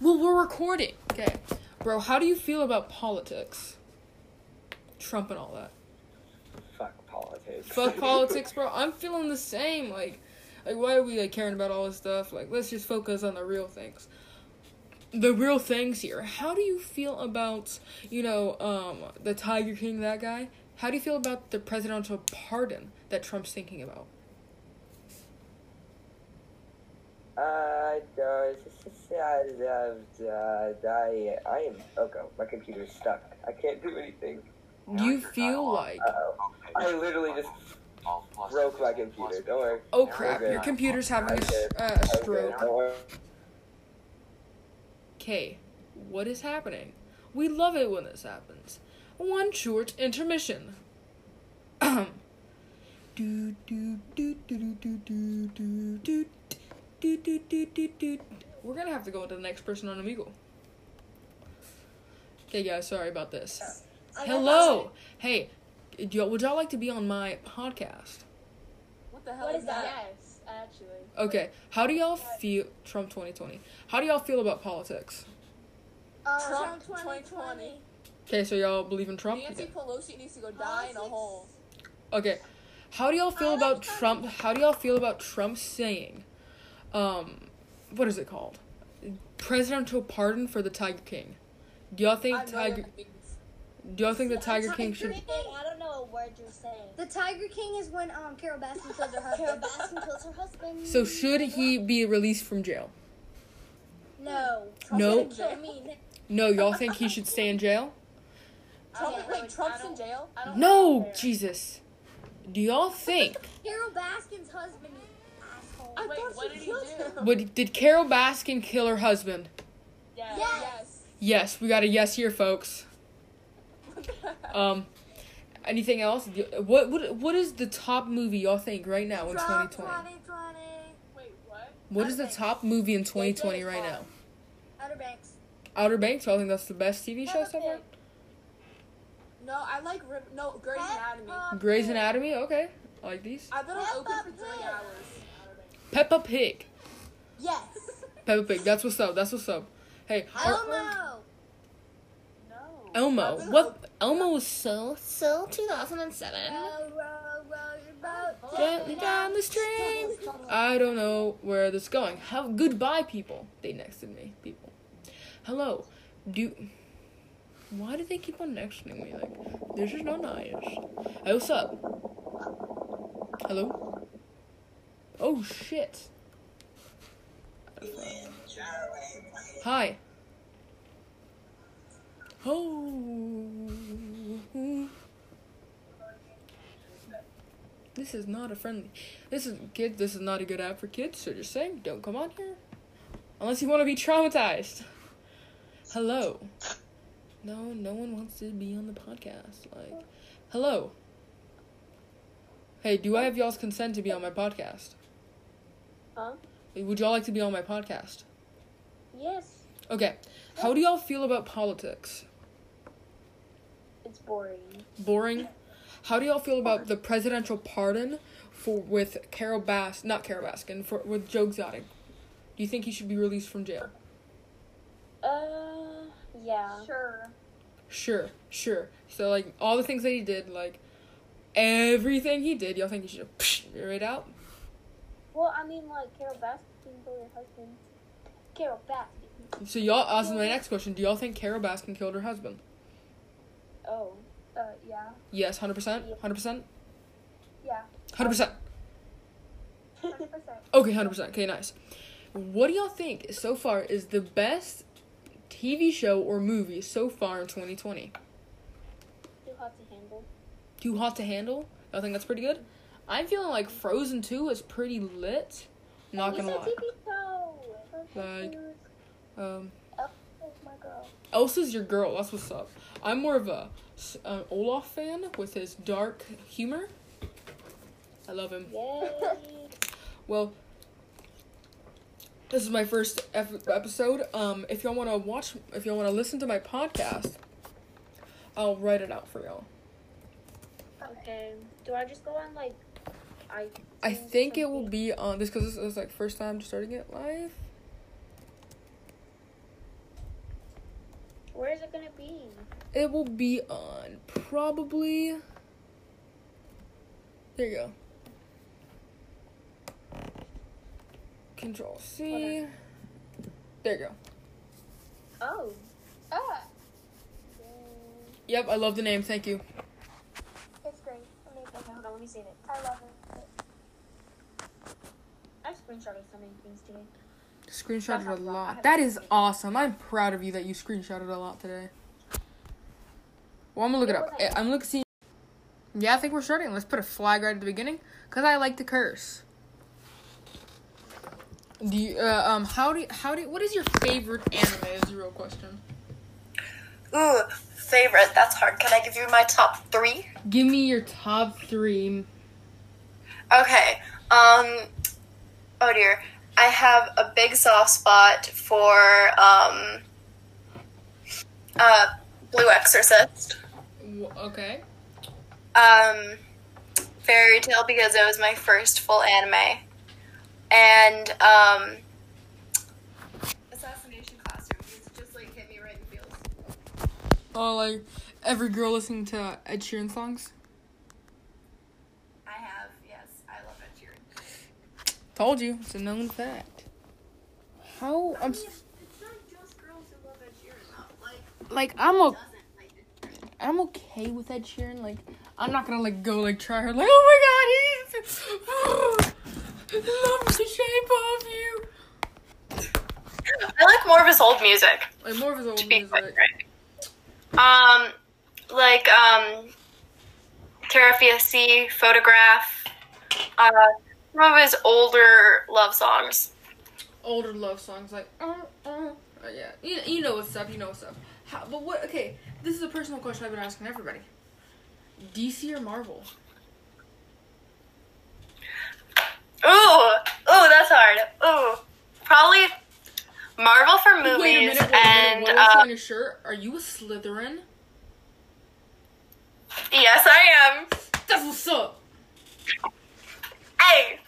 Well, we're recording. Okay. Bro, how do you feel about politics? Trump and all that. Fuck politics. Fuck politics, bro. I'm feeling the same. Like, why are we, like, caring about all this stuff? Like, let's just focus on the real things. The real things here. How do you feel about, you know, the Tiger King, that guy? How do you feel about the presidential pardon that Trump's thinking about? Oh god, my computer's stuck. I can't do anything. You feel like... I literally just broke my computer. Don't worry. Oh crap, your computer's having a stroke. Okay, what is happening? We love it when this happens. One short intermission. We're gonna have to go into the next person on Omegle. Okay, guys, sorry about this. Hello! Hey, would y'all like to be on my podcast? What the hell is that? Yes, actually. Okay, how do y'all feel... Trump 2020. How do y'all feel about politics? Trump 2020. Okay, so y'all believe in Trump? Nancy Pelosi needs to go die in a hole. Okay, how do y'all feel about Trump... How do y'all feel about Trump saying... what is it called? Presidential pardon for the Tiger King. Do y'all think the Tiger King should? I don't know a word you're saying. The Tiger King is when Carole Baskin killed her husband. So should he be released from jail? No. No, y'all think he should stay in jail? Trump's in jail? No, Jesus. Do y'all think Carole Baskin's husband? Did Carole Baskin kill her husband? Yes. Yes, we got a yes here, folks. Anything else? What is the top movie y'all think right now in 2020? Wait, what? What is the top movie in 2020 right now? Outer Banks. Outer Banks? Y'all think that's the best TV show so far? No, I like Grey's Anatomy. Grey's Anatomy? Okay. I like these. I've been open for 3 hours. Peppa Pig. Yes. Peppa Pig. That's what's up. Hey. Elmo. No. Elmo. What? Elmo was so 2007. Gently down the stream. I don't know where this is going. Goodbye, people. They nexted me, people. Hello. Why do they keep on nexting me? Like, they're just not nice. Hey, what's up? Hello. Oh shit. Hi. Oh. This is not a friendly. This is not a good app for kids, so just saying, don't come on here. Unless you want to be traumatized. Hello. No one wants to be on the podcast. Like, hello. Hey, do I have y'all's consent to be on my podcast? Huh? Would y'all like to be on my podcast? Yes. Okay. How do y'all feel about politics? It's boring. Boring? How do y'all feel about the presidential pardon with with Joe Exotic? Do you think he should be released from jail? Yeah. Sure. So, like, all the things that he did, like, everything he did, y'all think he should have right out? Well, I mean, like, Carole Baskin killed her husband. Carole Baskin. So y'all asked my next question. Do y'all think Carole Baskin killed her husband? Oh, yeah. Yes, 100%? 100%? Yeah. 100%. 100%. Okay, 100%. Okay, nice. What do y'all think so far is the best TV show or movie so far in 2020? Too Hot to Handle. Too Hot to Handle? Y'all think that's pretty good? I'm feeling like Frozen 2 is pretty lit. Not gonna lie. Like, Elsa's my girl. Elsa's your girl. That's what's up. I'm more of an Olaf fan with his dark humor. I love him. Yay. Well, this is my first episode. If y'all wanna if y'all wanna listen to my podcast, I'll write it out for y'all. Okay. Do I just go on like? I think it will be on this because this is like first time starting it live. it gonna be? It will be on probably. There you go. Control C. There you go. Oh. Ah. Yep, I love the name. Thank you. It's great. Amazing. Okay, hold on. Let me save it. I love it. I screenshotted so many things today. Screenshotted a lot. That is awesome. I'm proud of you that you screenshotted a lot today. Well, I'm gonna look it up. I'm looking. See. Yeah, I think we're starting. Let's put a flag right at the beginning, cause I like to curse. Do you, what is your favorite anime? Is the real question. Ooh, favorite. That's hard. Can I give you my top three? Give me your top three. Okay. Oh dear. I have a big soft spot for Blue Exorcist. Okay. Fairy Tail, because it was my first full anime. And Assassination Classroom. It's just like hit me right in the feels. Oh, like every girl listening to Ed Sheeran songs? I have, yes. I love Ed Sheeran. Told you. It's a known fact. How? I mean, it's not just girls who love Ed Sheeran, though. Like I'm okay with Ed Sheeran. Like, I'm not gonna like go like try her. Like, oh my God, he's. Love the shape of you. I like more of his old music. Like more of his old music. Right. Terafia C, Photograph. Some of his older love songs. Older love songs, like yeah. You know what's up. You know what's up. Okay, this is a personal question I've been asking everybody. DC or Marvel? Ooh, that's hard. Ooh, probably Marvel for movies. Wait a minute. What is on your shirt? Are you a Slytherin? Yes, I am. That's what's up. Hey.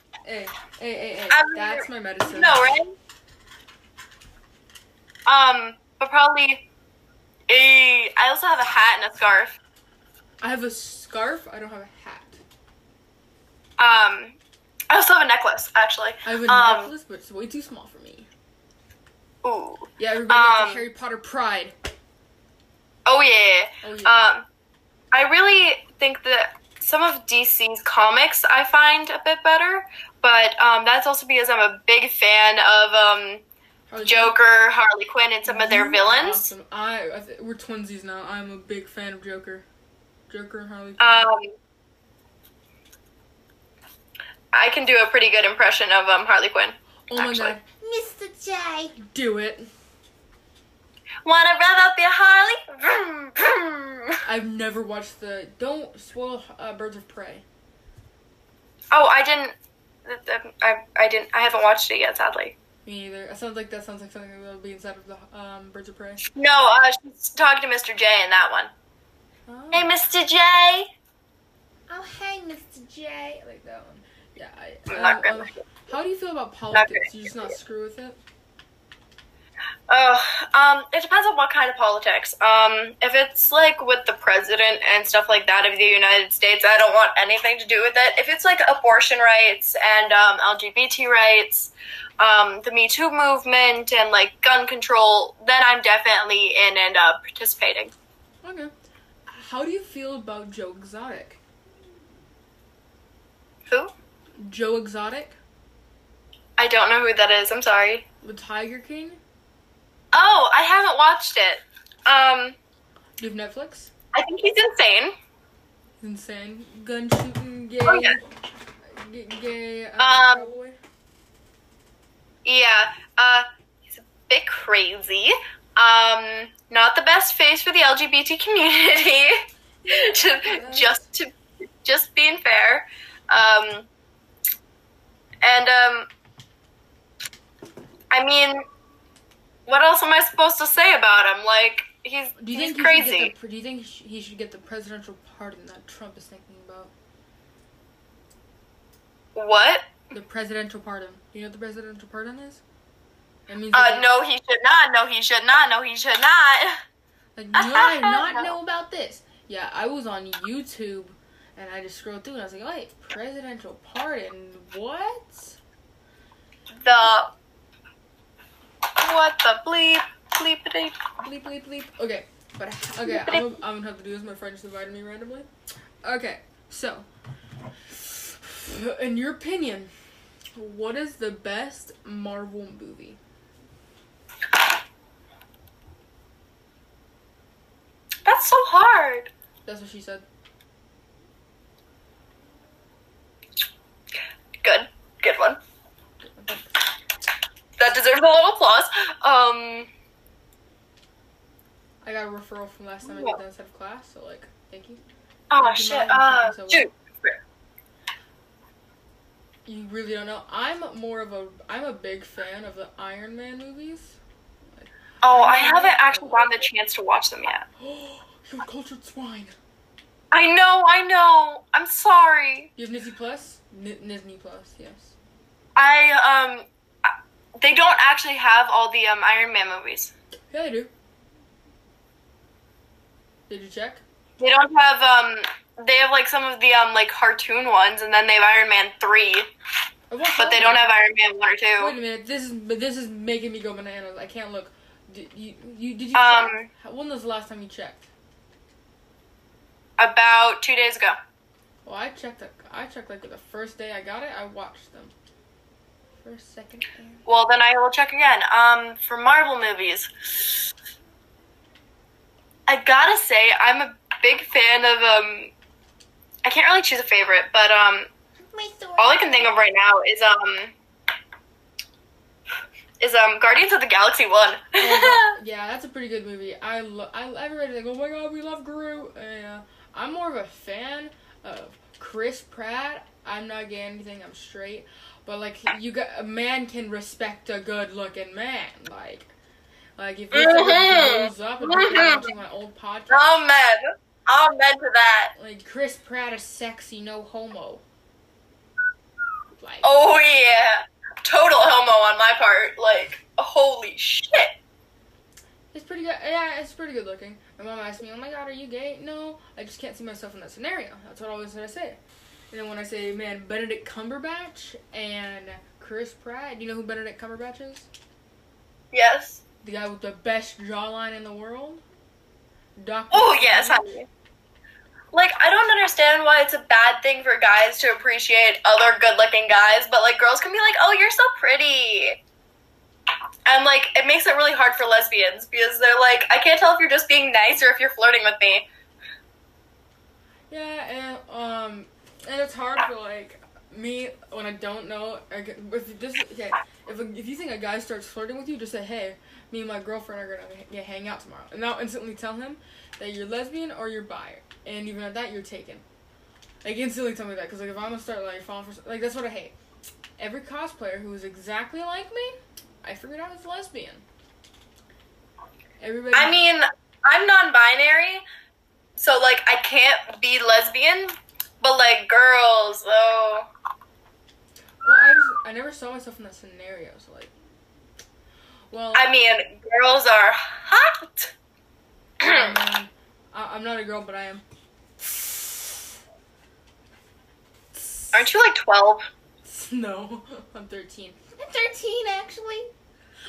That's my medicine. No, right? But probably. I also have a hat and a scarf. I have a scarf. I don't have a hat. I also have a necklace, actually. I have a necklace, but it's way too small for me. Ooh. Yeah, everybody has a Harry Potter pride. Oh, yeah. I really think that some of DC's comics I find a bit better, but that's also because I'm a big fan of Joker, Harley Quinn, and some of their villains. Awesome. We're twinsies now. I'm a big fan of Joker. Joker and Harley Quinn. I can do a pretty good impression of Harley Quinn. Oh my God. Mr. J. Do it. Wanna rev up your Harley? Vroom, vroom. I've never watched Don't spoil Birds of Prey. Oh, I didn't. I haven't watched it yet, sadly. Me either. It sounds like something that will be inside of the Birds of Prey. No, she's talking to Mr. J in that one. Oh. Hey, Mr. J. Oh, hey, Mr. J. I like that one. Yeah, how do you feel about politics? You just not screw with it? Oh, it depends on what kind of politics. If it's like with the president and stuff like that of the United States, I don't want anything to do with it. If it's like abortion rights and LGBT rights, the Me Too movement and like gun control, then I'm definitely in and participating. Okay. How do you feel about Joe Exotic? Who? Joe Exotic? I don't know who that is. I'm sorry. The Tiger King? Oh, I haven't watched it. You have Netflix? I think he's insane. Insane. Gun shooting, gay. Oh, yeah. Gay. Cowboy. Yeah. He's a bit crazy. Not the best face for the LGBT community. just being fair. I mean, what else am I supposed to say about him? Like, he's crazy. Do you think he should get the presidential pardon that Trump is thinking about? What? The presidential pardon. Do you know what the presidential pardon is? That means no, he should not. No, he should not. No, he should not. Like, you might not know about this. Yeah, I was on YouTube, and I just scrolled through, and I was like, wait, presidential pardon, what? What the bleep, bleep, bleep, bleep, bleep, bleep. Okay, but, okay, I'm gonna have to do this. My friend just invited me randomly. Okay, so, in your opinion, what is the best Marvel movie? That's so hard. That's what she said. Good. Good one. That deserves a little applause. I got a referral from last time I did that instead of class, so, like, thank you. Oh, shit. Dude. You really don't know. I'm a big fan of the Iron Man movies. Like, oh, I haven't actually gotten the chance to watch them yet. You're a cultured swine. I know. I'm sorry. You have Disney Plus? Disney Plus, yes. They don't actually have all the Iron Man movies. Yeah, they do. Did you check? They don't have They have, like, some of the, like, cartoon ones, and then they have Iron Man 3. But they don't have Iron Man 1 or 2. Wait a minute. This is making me go bananas. I can't look. Did you check? When was the last time you checked? About 2 days ago. Well, I checked, like, the first day I got it, I watched them. First, second, third. Well, then I will check again. For Marvel movies, I gotta say, I'm a big fan of, I can't really choose a favorite, but all I can think of right now is Guardians of the Galaxy 1. Yeah, that's a pretty good movie. Everybody's like, oh my god, we love Groot. I'm more of a fan of Chris Pratt. I'm not gay anything. I'm straight, but like a man can respect a good-looking man, like if you goes up and watching my old podcast. Oh man. I'm into that. Like, Chris Pratt is sexy, no homo. Like, oh, yeah. Total homo on my part. Like, holy shit. It's pretty good. Yeah, it's pretty good looking. My mom asked me, oh, my God, are you gay? No, I just can't see myself in that scenario. That's what I was going to say. And then when I say, man, Benedict Cumberbatch and Chris Pratt, do you know who Benedict Cumberbatch is? Yes. The guy with the best jawline in the world? Dr. Oh, yes. Like, I don't understand why it's a bad thing for guys to appreciate other good-looking guys, but, like, girls can be like, oh, you're so pretty. And, like, it makes it really hard for lesbians because they're like, I can't tell if you're just being nice or if you're flirting with me. Yeah, and it's hard for, like, me when I don't know. If you think a guy starts flirting with you, just say, hey, me and my girlfriend are gonna hang out tomorrow, and I'll instantly tell him that you're lesbian or you're bi, and even at that you're taken. Like, instantly tell me that, because like if I'm gonna start like falling for, like, that's what I hate. Every cosplayer who is exactly like me, I figured out is lesbian. Everybody. I mean, I'm non-binary, so like I can't be lesbian, but like girls, though. Well, I never saw myself in that scenario, so like. Well, I mean, girls are hot. I'm not a girl, but I am. Aren't you like 12? No, I'm 13. I'm 13, actually.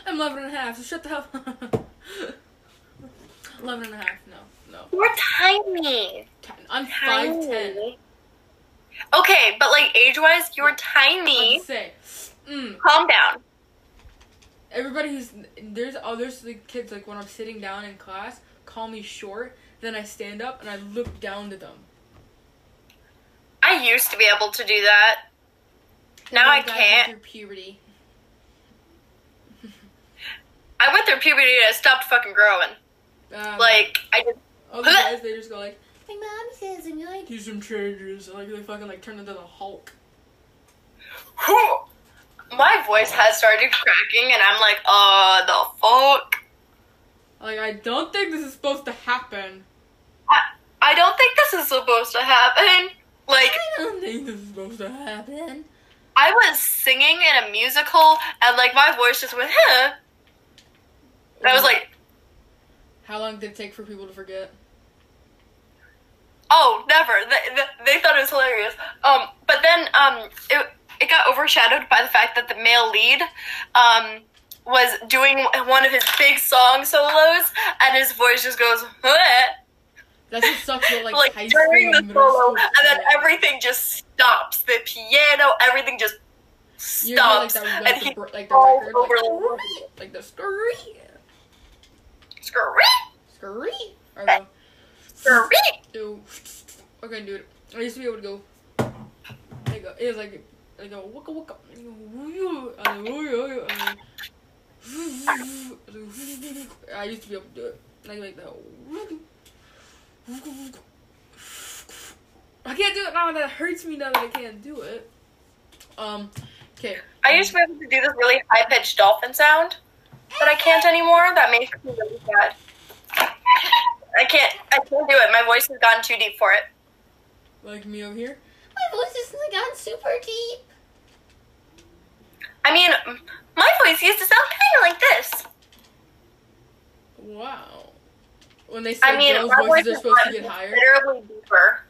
I'm 11 and a half, so shut the hell up. 11 and a half, no. You're tiny. I'm 5'10". Okay, but like age-wise, you're tiny. I'd say. Calm down. Everybody there's the kids, like, when I'm sitting down in class, call me short, then I stand up and I look down to them. I used to be able to do that. Now I can't. I went through puberty. I went through puberty and I stopped fucking growing. I just... Oh, the guys, they just go like, my mom says I'm going to do some changes. Like, they fucking, like, turn into the Hulk. My voice has started cracking, and I'm like, the fuck? Like, I don't think this is supposed to happen. I don't think this is supposed to happen. Like, I don't think this is supposed to happen. I was singing in a musical, and, like, my voice just went, huh? And I was like, How long did it take for people to forget? Oh, never. They thought it was hilarious. But then it got overshadowed by the fact that the male lead was doing one of his big song solos, and his voice just goes, huh? That just sucks at, like high school, during the solo, and then everything just stops. The piano, everything just stops. You know, like, and he falls over like the scurry. Scurry? Scurry? All right, go. Scurry? I couldn't do it. I used to be able to go. There you go. It was like, I go, waka waka. I used to be able to do it. Like that. I can't do it now. That hurts me now that I can't do it. Okay. I used to be able to do this really high-pitched dolphin sound, but I can't anymore. That makes me really sad. I can't do it. My voice has gotten too deep for it. Like me over here? My voice has gotten super deep. I mean, my voice used to sound kind of like this. Wow. When they say girls' voices are supposed to get higher. Considerably deeper.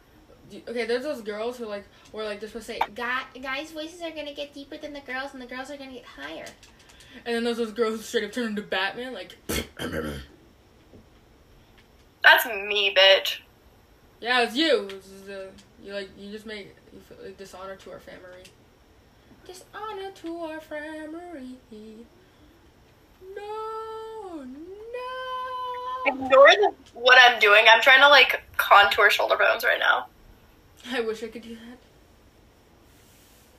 Okay, there's those girls who were they're supposed to say, guys' voices are going to get deeper than the girls, and the girls are going to get higher. And then there's those girls who straight up turn into Batman, like... That's me, bitch. Yeah, it's you. You just make dishonor to our family. Dishonor to our family. No. Ignore what I'm doing. I'm trying to contour shoulder bones right now. I wish I could do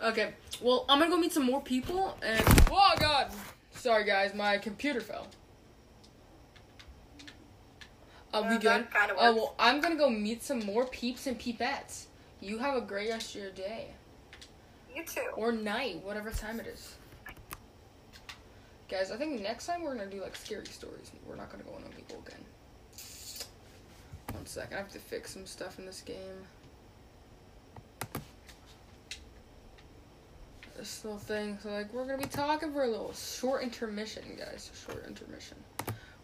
that. Okay. Well, I'm gonna go meet some more people and... Oh, God. Sorry, guys. My computer fell. Are we good? Well, I'm gonna go meet some more peeps and peepettes. You have a great rest of your day. You too. Or night, whatever time it is. Guys, I think next time we're gonna do scary stories. We're not gonna go on people again. One second, I have to fix some stuff in this game. This little thing. So we're gonna be talking for a little short intermission, guys. Short intermission.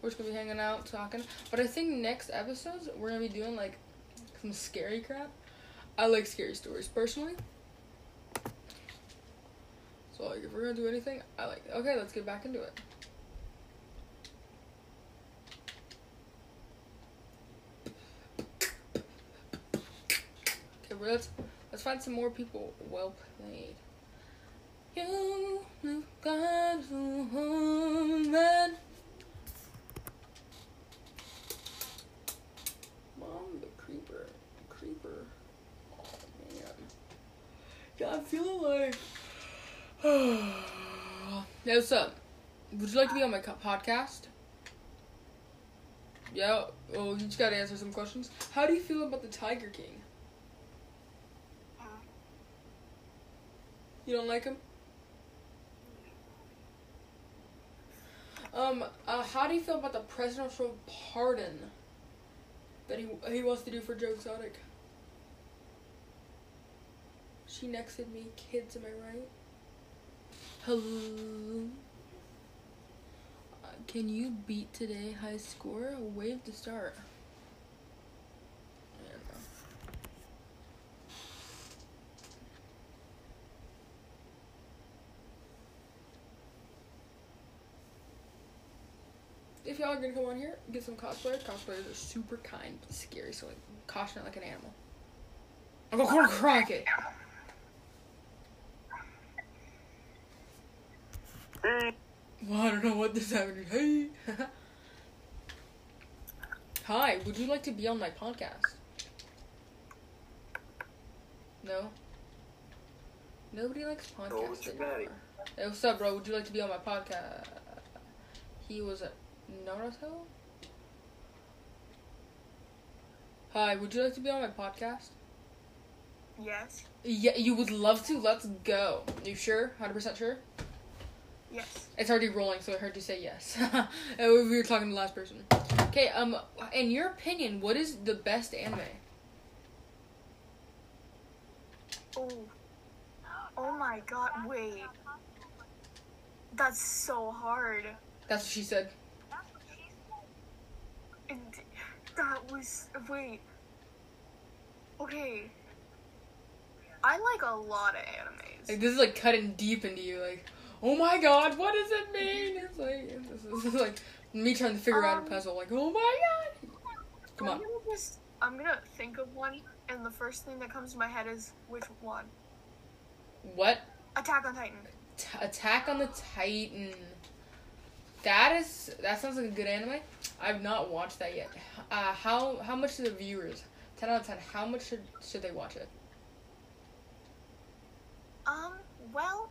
We're just gonna be hanging out, talking. But I think next episodes, we're gonna be doing some scary crap. I like scary stories personally. So if we're gonna do anything, I like it. Okay, let's get back into it. Okay, well, let's find some more people. Well played. You got to hold man. Mom, the creeper. Oh, man. Yeah, I'm feeling like... Hey, what's up? Would you like to be on my podcast? Yeah? Well, you just gotta answer some questions. How do you feel about the Tiger King? You don't like him? How do you feel about the presidential pardon that he wants to do for Joe Exotic? She nexted me, kids, am I right? Hello. Can you beat today high score? Wave to start. I don't know. If y'all are gonna come on here, get some cosplayers. Cosplayers are super kind but scary, so caution it like an animal. I'm gonna crack it. Well, I don't know what this happened. Hey. Hi, would you like to be on my podcast? No? Nobody likes podcasts anymore. Hey, what's up, bro? Would you like to be on my podcast? He was at Naruto? Hi, would you like to be on my podcast? Yes. Yeah, you would love to? Let's go. You sure? 100% sure? Yes. It's already rolling, so I heard you say yes. We were talking to the last person. Okay, in your opinion, what is the best anime? Oh my god, wait. That's so hard. That's what she said. Wait. Okay. I like a lot of animes. Like, this is like cutting deep into you. Like, oh my god, what does it mean? It's like, this is like me trying to figure out a puzzle. Like, oh my god. Come on. I'm gonna think of one, and the first thing that comes to my head is which one. What? Attack on Titan. Attack on the Titan. That sounds like a good anime. I've not watched that yet. How much do the viewers? 10 out of 10. How much should they watch it? Well,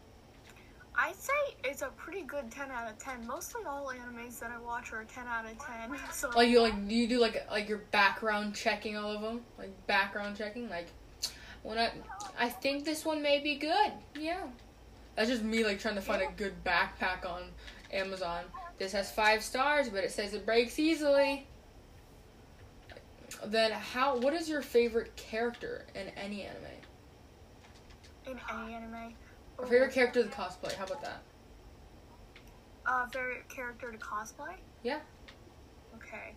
I'd say it's a pretty good 10 out of 10. Mostly all animes that I watch are 10 out of 10. So. Like you do like your background checking all of them, like background checking, like when I think this one may be good. Yeah, that's just me like trying to find a good backpack on Amazon. This has 5 stars, but it says it breaks easily. Then what is your favorite character in any anime? In any anime. Or favorite character to cosplay. How about that? Favorite character to cosplay? Yeah. Okay.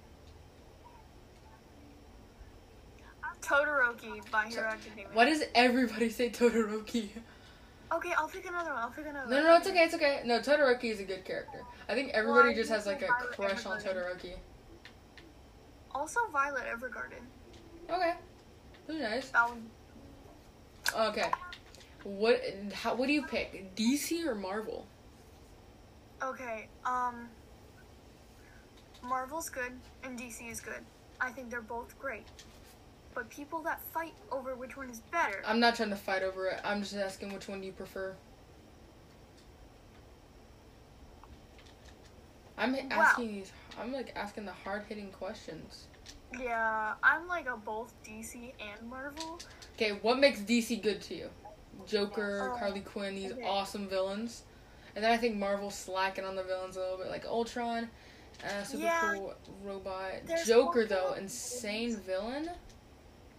Todoroki by Hero Academia. Why does everybody say Todoroki? Okay, I'll pick another one. No, it's okay. It's okay. No, Todoroki is a good character. I think everybody just has like a crush on Todoroki. Also, Violet Evergarden. Okay. Really nice. That one. Okay. What do you pick? DC or Marvel? Okay, Marvel's good and DC is good. I think they're both great. But people that fight over which one is better. I'm not trying to fight over it. I'm just asking which one do you prefer? I'm like asking the hard-hitting questions. Yeah, I'm like a both DC and Marvel. Okay, what makes DC good to you? Joker, Harley Quinn, these awesome villains. And then I think Marvel's slacking on the villains a little bit, like Ultron, super cool robot. Joker, though, insane villain.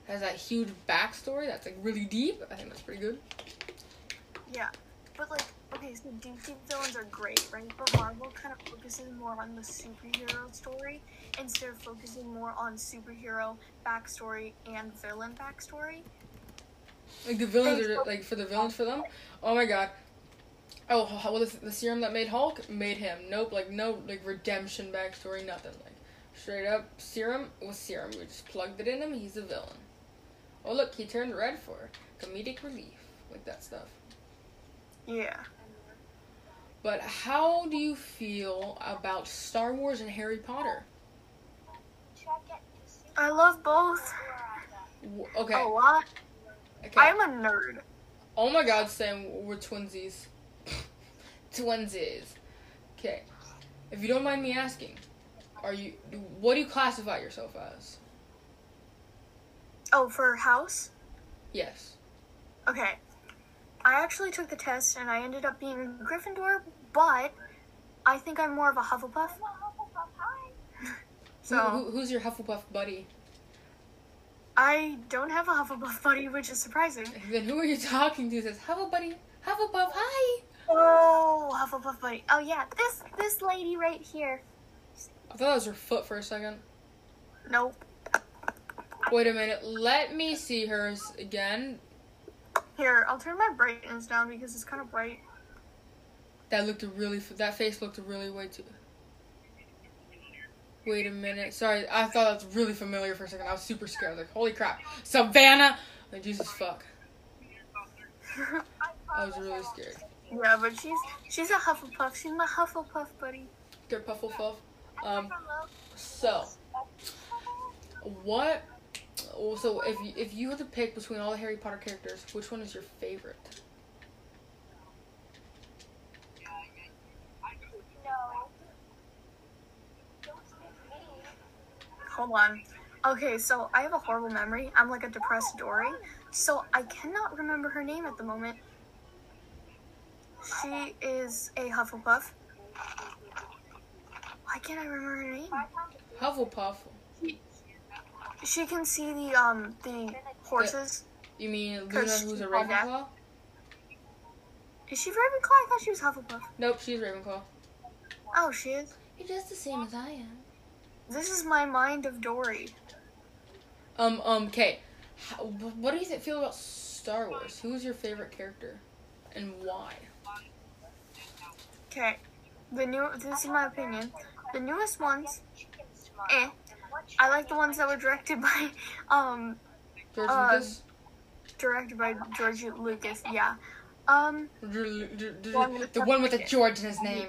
Has that huge backstory that's, like, really deep. I think that's pretty good. Yeah. But, like, okay, so deep villains are great, right? But Marvel kind of focuses more on the superhero story instead of focusing more on superhero backstory and villain backstory. Like, the villains are, like, for the villains for them? Oh, my God. Oh, well, the serum that made Hulk made him. Nope, like, no, like, redemption backstory, nothing. Like, straight up serum was serum. We just plugged it in him, he's a villain. Oh, look, he turned red for comedic relief. Like, that stuff. Yeah. But how do you feel about Star Wars and Harry Potter? I love both. Okay. A lot. Okay. I'm a nerd. Oh my god, Sam, we're twinsies. Twinsies. Okay. If you don't mind me asking, what do you classify yourself as? Oh, for house? Yes. Okay. I actually took the test and I ended up being a Gryffindor, but I think I'm more of a Hufflepuff. So who's your Hufflepuff buddy? I don't have a Hufflepuff buddy, which is surprising. Then who are you talking to? Says Hufflepuff buddy, Hufflepuff hi. Oh, Hufflepuff buddy. Oh yeah, this lady right here. I thought that was her foot for a second. Nope. Wait a minute. Let me see hers again. Here, I'll turn my brightness down because it's kind of bright. That face looked really way too... Wait a minute. Sorry, I thought that was really familiar for a second. I was super scared. Like, holy crap. Savannah! Like, Jesus fuck. I was really scared. Yeah, but she's a Hufflepuff. She's my Hufflepuff buddy. You're Pufflepuff. So... What... Also, if you had to pick between all the Harry Potter characters, which one is your favorite? Hold on. Okay, so I have a horrible memory. I'm like a depressed Dory, so I cannot remember her name at the moment. She is a Hufflepuff. Why can't I remember her name? Hufflepuff. She can see the horses. You mean Luna, who's a Ravenclaw? Is she Ravenclaw? I thought she was Hufflepuff. Nope, she's Ravenclaw. Oh, she is? You're just the same as I am. This is my mind of Dory. Okay. What does it feel about Star Wars? Who is your favorite character, and why? Okay. This is my opinion. The newest ones, eh. I like the ones that were directed by, George Lucas? Directed by George Lucas, yeah. The one with the George in his name.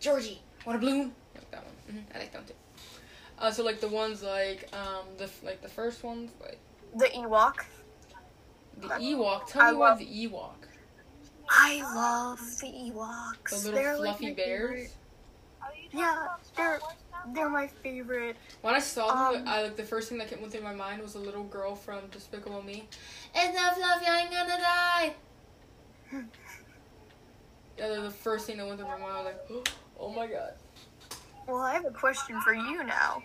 Georgie. Wanna bloom? I like that one. Mm-hmm. I like that one too. So like the ones like the first ones like the Ewok. Tell me about the Ewok. I love the Ewoks. The little fluffy bears. Yeah, they're my favorite. When I saw them, the first thing that went through my mind was a little girl from Despicable Me. Enough love, you ain't gonna die. Yeah, they're the first thing that went through my mind. I was like, oh my god. Well, I have a question for you now.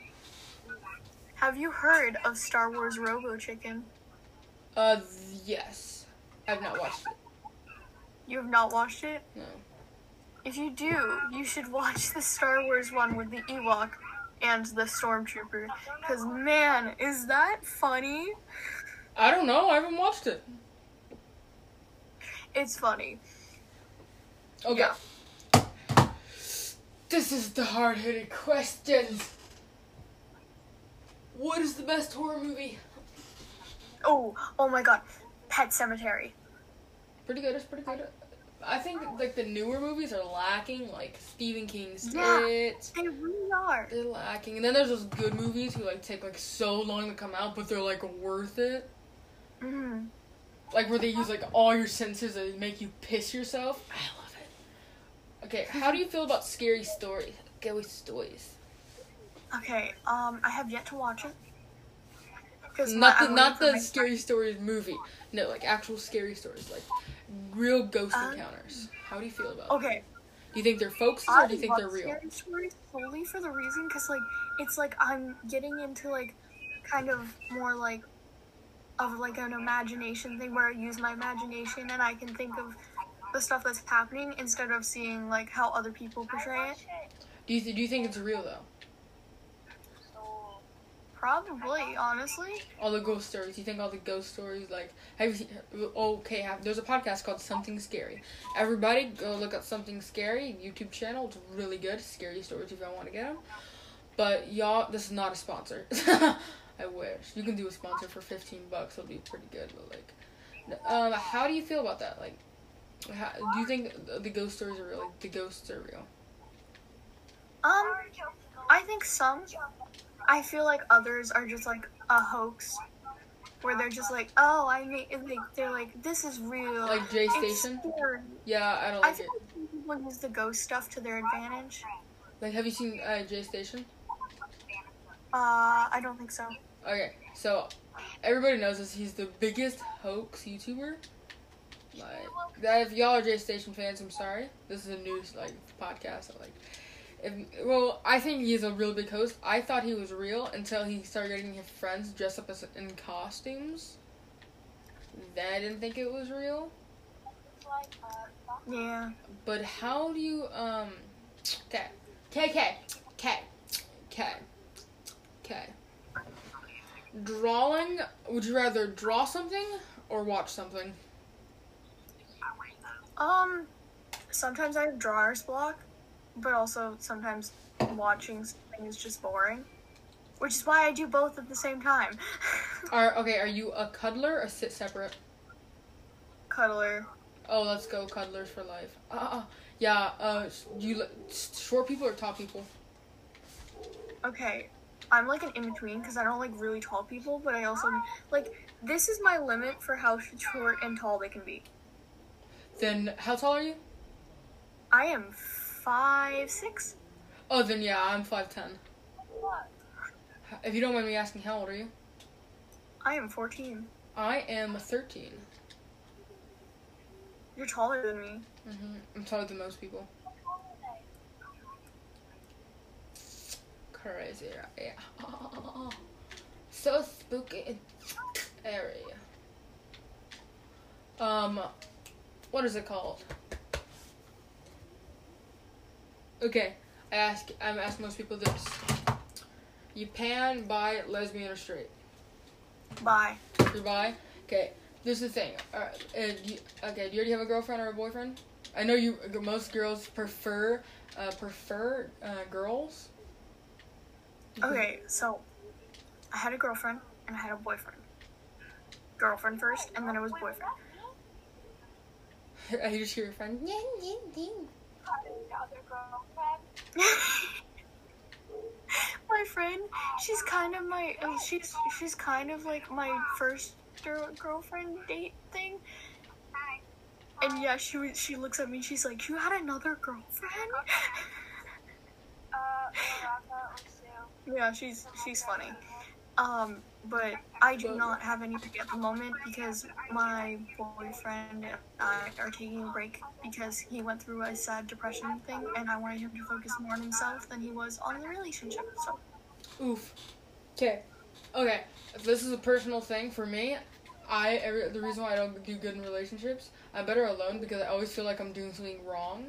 Have you heard of Star Wars Robo Chicken? Yes. I've not watched it. You have not watched it? No. If you do, you should watch the Star Wars one with the Ewok and the Stormtrooper. Because, man, is that funny? I don't know. I haven't watched it. It's funny. Okay. Yeah. This is the hard-hitting questions. What is the best horror movie? Oh my god. Pet Sematary. Pretty good. It's pretty good. I think like the newer movies are lacking, like Stephen King's It. They really are. They're lacking. And then there's those good movies who like take like so long to come out, but they're like worth it. Mm. Like where they use like all your senses and make you piss yourself. I love it. Okay, how do you feel about scary stories? Okay, I have yet to watch it. Not the Scary Stories movie. No, like actual scary stories, like real ghost encounters. How do you feel about that? Okay. Do you think they're folksies or do you think they're real? I love scary stories solely for the reason because like it's like I'm getting into like kind of more like of like an imagination thing where I use my imagination and I can think of the stuff that's happening instead of seeing like how other people portray it. Do you think it's real though? Probably, honestly. All the ghost stories. You think all the ghost stories, like... Have you seen... Okay, there's a podcast called Something Scary. Everybody, go look up Something Scary. YouTube channel. It's really good. Scary stories if y'all want to get them. But y'all... This is not a sponsor. I wish. You can do a sponsor for $15. It'll be pretty good. But, like... how do you feel about that? Like... do you think the ghost stories are real? Like, the ghosts are real? I think some... I feel like others are just, like, a hoax, where they're just like, oh, they're like, this is real. Like Jay Station? Yeah, I don't like it. I think people use the ghost stuff to their advantage. Like, have you seen Jay Station? I don't think so. Okay, so, everybody knows this, he's the biggest hoax YouTuber. Like, if y'all are Jay Station fans, I'm sorry. This is a new, like, podcast, so, like... I think he's a real big host. I thought he was real until he started getting his friends dressed up in costumes. Then I didn't think it was real. Yeah. But how do you, Drawing, would you rather draw something or watch something? Sometimes I have drawers block. But also, sometimes watching something is just boring. Which is why I do both at the same time. Are you a cuddler or sit separate? Cuddler. Oh, let's go. Cuddlers for life. Yeah, short people or tall people? Okay, I'm, like, an in-between because I don't like really tall people, but I also, like, this is my limit for how short and tall they can be. Then, how tall are you? I am 5'6". Oh, then yeah, I'm 5'10". If you don't mind me asking, how old are you? I am 14. I am 13. You're taller than me. Mm-hmm. I'm taller than most people. Crazy, right? Yeah. Oh, so spooky area. What is it called? Okay, I'm asking most people this. You pan, bi, lesbian, or straight? Bi. You're bi? Okay. This is the thing. Do you already have a girlfriend or a boyfriend? I know you. Most girls prefer girls. Okay, so I had a girlfriend and I had a boyfriend. Girlfriend first, and then it was boyfriend. I just hear your friend. Ding, ding, ding. My friend, she's kind of like my first girlfriend date thing. And yeah, she looks at me and she's like, "You had another girlfriend?" Yeah, she's funny. But I do not have anything at the moment because my boyfriend and I are taking a break because he went through a sad depression thing, and I wanted him to focus more on himself than he was on the relationship. So, oof. Okay. If this is a personal thing for me. The reason why I don't do good in relationships, I'm better alone because I always feel like I'm doing something wrong.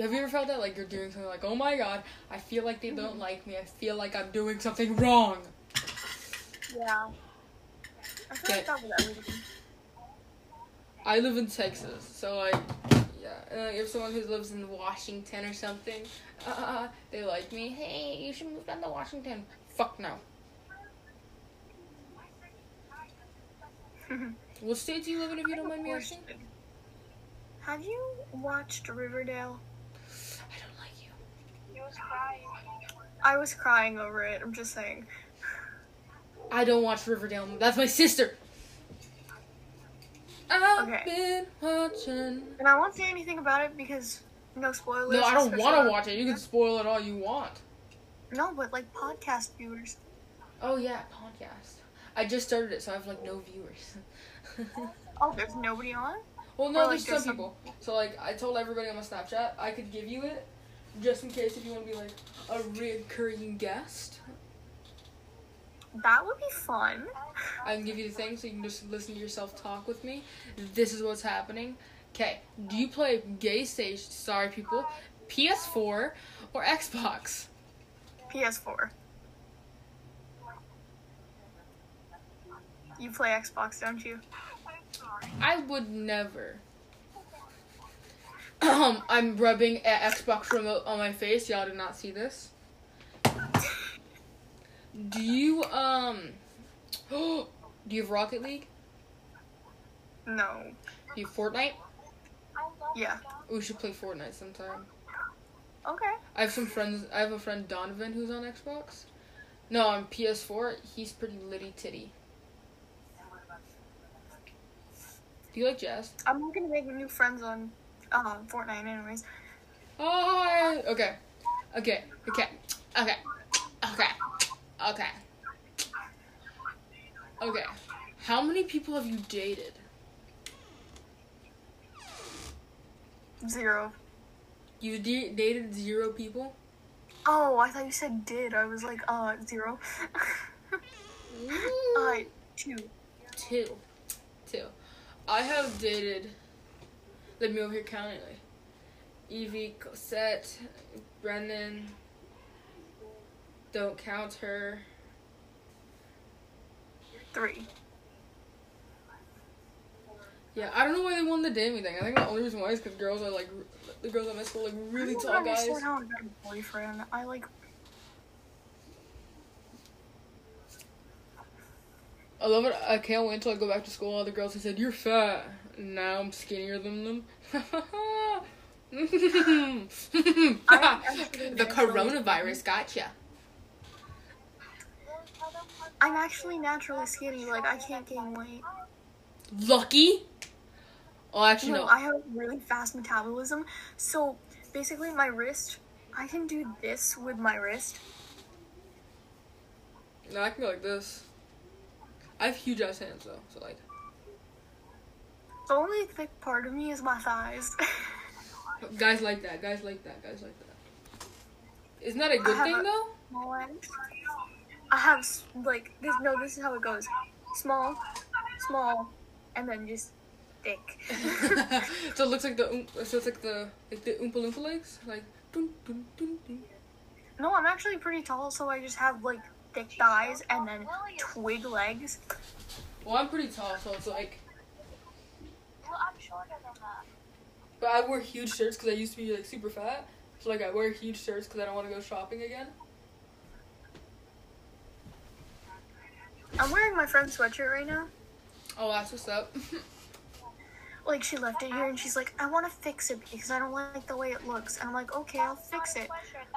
Have you ever felt that? Like, you're doing something like, oh my god, I feel like they don't like me. I feel like I'm doing something wrong. Yeah. I feel like that was everything. I live in Texas, so if someone who lives in Washington or something, they like me. Hey, you should move down to Washington. Fuck no. What state do you live in, if you don't mind me asking? Have you watched Riverdale? I don't like you. You was crying. I was crying over it. I'm just saying. I don't watch Riverdale. That's my sister. I've been watching. And I won't say anything about it because no spoilers. No, I don't want to watch it. You can spoil it all you want. No, but like podcast viewers. Oh yeah, podcast. I just started it, so I have like no viewers. Oh, there's nobody on? Well, no, there's some people. So, like, I told everybody on my Snapchat I could give you it just in case if you want to be like a reoccurring guest. That would be fun. I can give you the thing so you can just listen to yourself talk with me. This is what's happening. Okay, do you play Jay Station, sorry people, PS4 or Xbox? PS4. You play Xbox, don't you? I would never. I'm rubbing an Xbox remote on my face. Y'all did not see this. Do you do you have Rocket League? No. Do you have Fortnite? Yeah. We should play Fortnite sometime. Okay. I have some friends. I have a friend Donovan who's on Xbox. No, on PS4. He's pretty litty titty. Do you like jazz? I'm not gonna make new friends on Fortnite anyways. Oh, Okay. How many people have you dated? 0. You dated 0 people? Oh, I thought you said did. I was like, 0. 2. I have dated, let me over here counting, like, Evie, Cosette, Brendan, don't count her. 3. Yeah, I don't know why they won the damn thing. I think the only reason why is because girls are like, the girls at my school like really tall guys. I don't understand how I got a boyfriend. I like... I love it. I can't wait until I go back to school. All the girls who said, "You're fat." Now I'm skinnier than them. The coronavirus got ya. I'm actually naturally skinny. Like, I can't gain weight. Lucky? Oh, actually, no. I have a really fast metabolism. So, basically, my wrist, I can do this with my wrist. No, I can go like this. I have huge ass hands though, so like. The only thick part of me is my thighs. Guys like that. Isn't that a good thing though? Small legs. I have like this. No, this is how it goes: small, and then just thick. So it looks like the Oompa Loompa legs, like. Dun, dun, dun, dun. No, I'm actually pretty tall, so I just have, like, thick thighs and then twig legs. Well, I'm pretty tall, so it's like... Well, I'm shorter than that. But I wear huge shirts because I used to be, like, super fat. So, like, I wear huge shirts because I don't want to go shopping again. I'm wearing my friend's sweatshirt right now. Oh, that's what's up. Like, she left it here, and she's like, I want to fix it because I don't like the way it looks. And I'm like, okay, I'll fix it,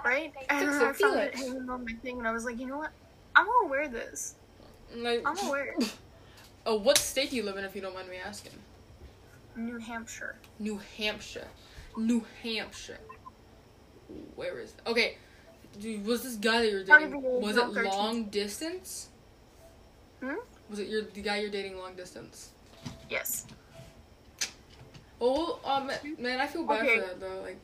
right? And then I found it hanging on my thing, and I was like, you know what? I'm going to wear this. Like, I'm going to wear it. Oh, what state do you live in, if you don't mind me asking? New Hampshire. New Hampshire. New Hampshire. Where is that? Okay, dude, was this guy that you were dating, was it long distance? Hmm? Was it the guy you're dating long distance? Yes. Oh, man, I feel bad for that, though. Like,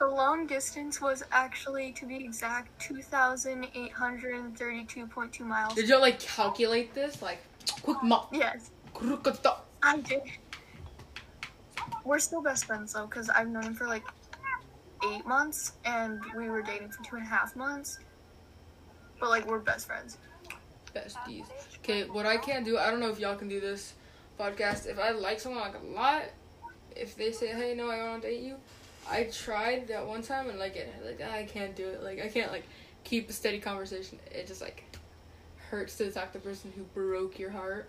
the long distance was actually, to be exact, 2,832.2 miles. Did you, like, calculate this? Like, quick math. Yes. I did. We're still best friends, though, because I've known him for, like, 8 months, and we were dating for 2.5 months. But, like, we're best friends. Besties. Okay, what I can't do, I don't know if y'all can do this podcast. If I like someone, like, a lot... If they say, hey, no, I want to date you, I tried that one time and, like, it, like, I can't do it. Like, I can't, like, keep a steady conversation. It just, like, hurts to talk to the person who broke your heart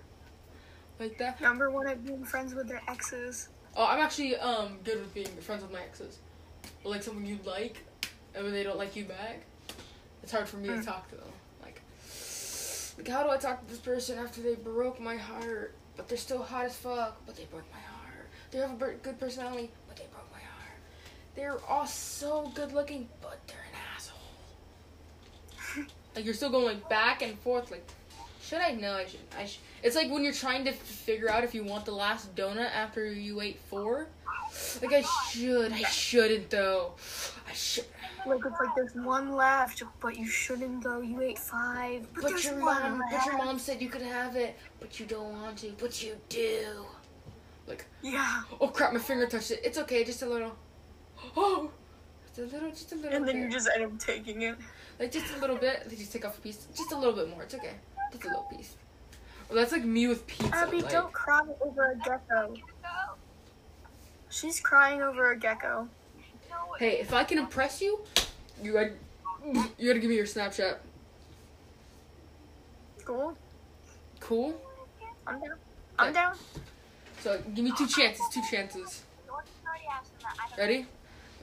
like that. Number one at being friends with their exes. Oh, I'm actually good with being friends with my exes. But, like, someone you like, and when they don't like you back, it's hard for me to talk to them. Like, how do I talk to this person after they broke my heart? But they're still hot as fuck, but they broke my heart. They have a good personality, but they broke my heart. They're all so good looking, but they're an asshole. Like, you're still going, like, back and forth, like, should I? No, I shouldn't. It's like when you're trying to figure out if you want the last donut after you ate 4. Like, I shouldn't, though. I should. Like, it's like there's one left, but you shouldn't, though. You ate 5. But your mom said you could have it, but you don't want to, but you do. Like, yeah. Oh crap! My finger touched it. It's okay, just a little. Oh, just a little. And then you just end up taking it. Like, just a little bit. Like, you just take off a piece. Just a little bit more. It's okay. Just a little piece. Well, that's like me with pizza. Abby, like, don't cry over a gecko. She's crying over a gecko. Hey, if I can impress you, you gotta give me your Snapchat. Cool. Cool. I'm down. I'm down. So, give me 2 chances. Ready?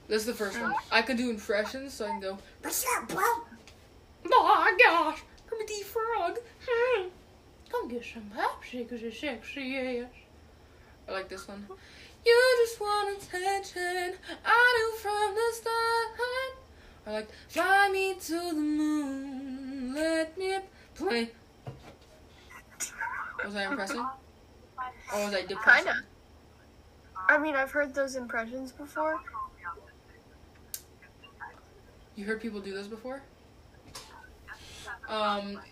This is the first one. I can do impressions, so I can go, what's up, bro? Oh my gosh, I'm a D-Frog. Come get some popsy, because you're sexy ass. I like this one. You just want attention, I knew from the start. I like, fly me to the moon, let me play. Was I impressive? Or was I depressed? Kinda. I mean, I've heard those impressions before. You heard people do those before? Hey,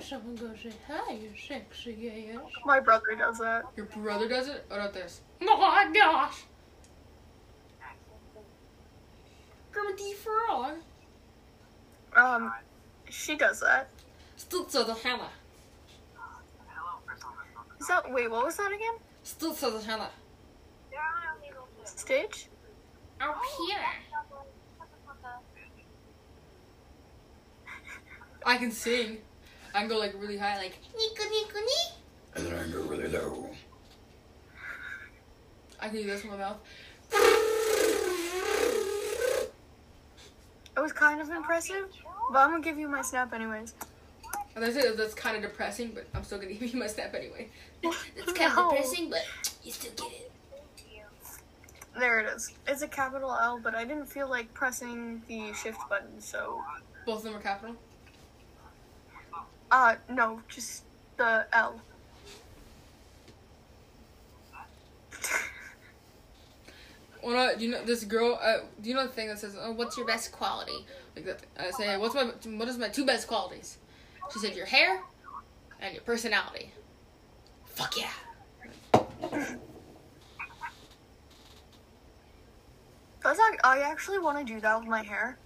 someone goes, hi, you're sexy, yes. My brother does that. Your brother does it? What about this? Oh my gosh! Grandma D Frog. She does that. Stutza the hammer. Wait, what was that again? Still says Hannah. Stage? Up here. I can sing. I can go, like, really high, like, Niku Niku Ni. And then I go really low. I can do this with my mouth. It was kind of impressive, but I'm gonna give you my snap anyways. That's kind of depressing, but I'm still gonna give you my snap anyway. It's kind of depressing, but you still get it. There it is. It's a capital L, but I didn't feel like pressing the shift button, so... Both of them are capital? No, just the L. Well, do you know this girl? Do you know the thing that says, oh, what's your best quality? Like that, I say, hey, what is my 2 best qualities? She said, your hair and your personality. Fuck yeah. I actually want to do that with my hair.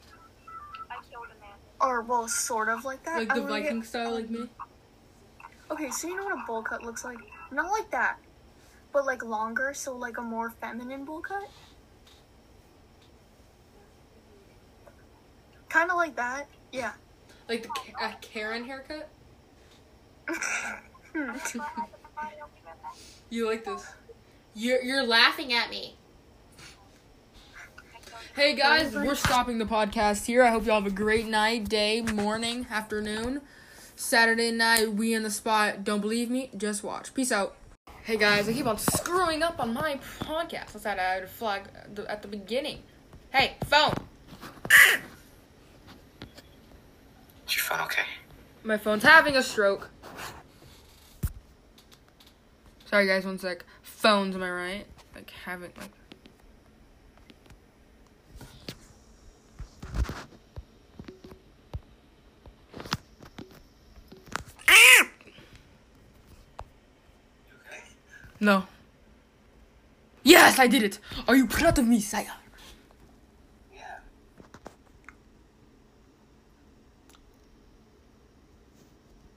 Or, well, sort of like that. Like the Viking style, like me? Okay, so you know what a bowl cut looks like? Not like that, but like longer, so like a more feminine bowl cut? Kind of like that, yeah. Like a Karen haircut? You like this? You're laughing at me. Hey guys, we're stopping the podcast here. I hope y'all have a great night, day, morning, afternoon. Saturday night, we in the spot. Don't believe me? Just watch. Peace out. Hey guys, I keep on screwing up on my podcast. That's how I had a flag at the beginning. Hey, phone. Is your phone okay? My phone's having a stroke. Sorry guys, one sec. Phones, am I right? Like having like. No. Yes, I did it. Are you proud of me, Saya? Yeah.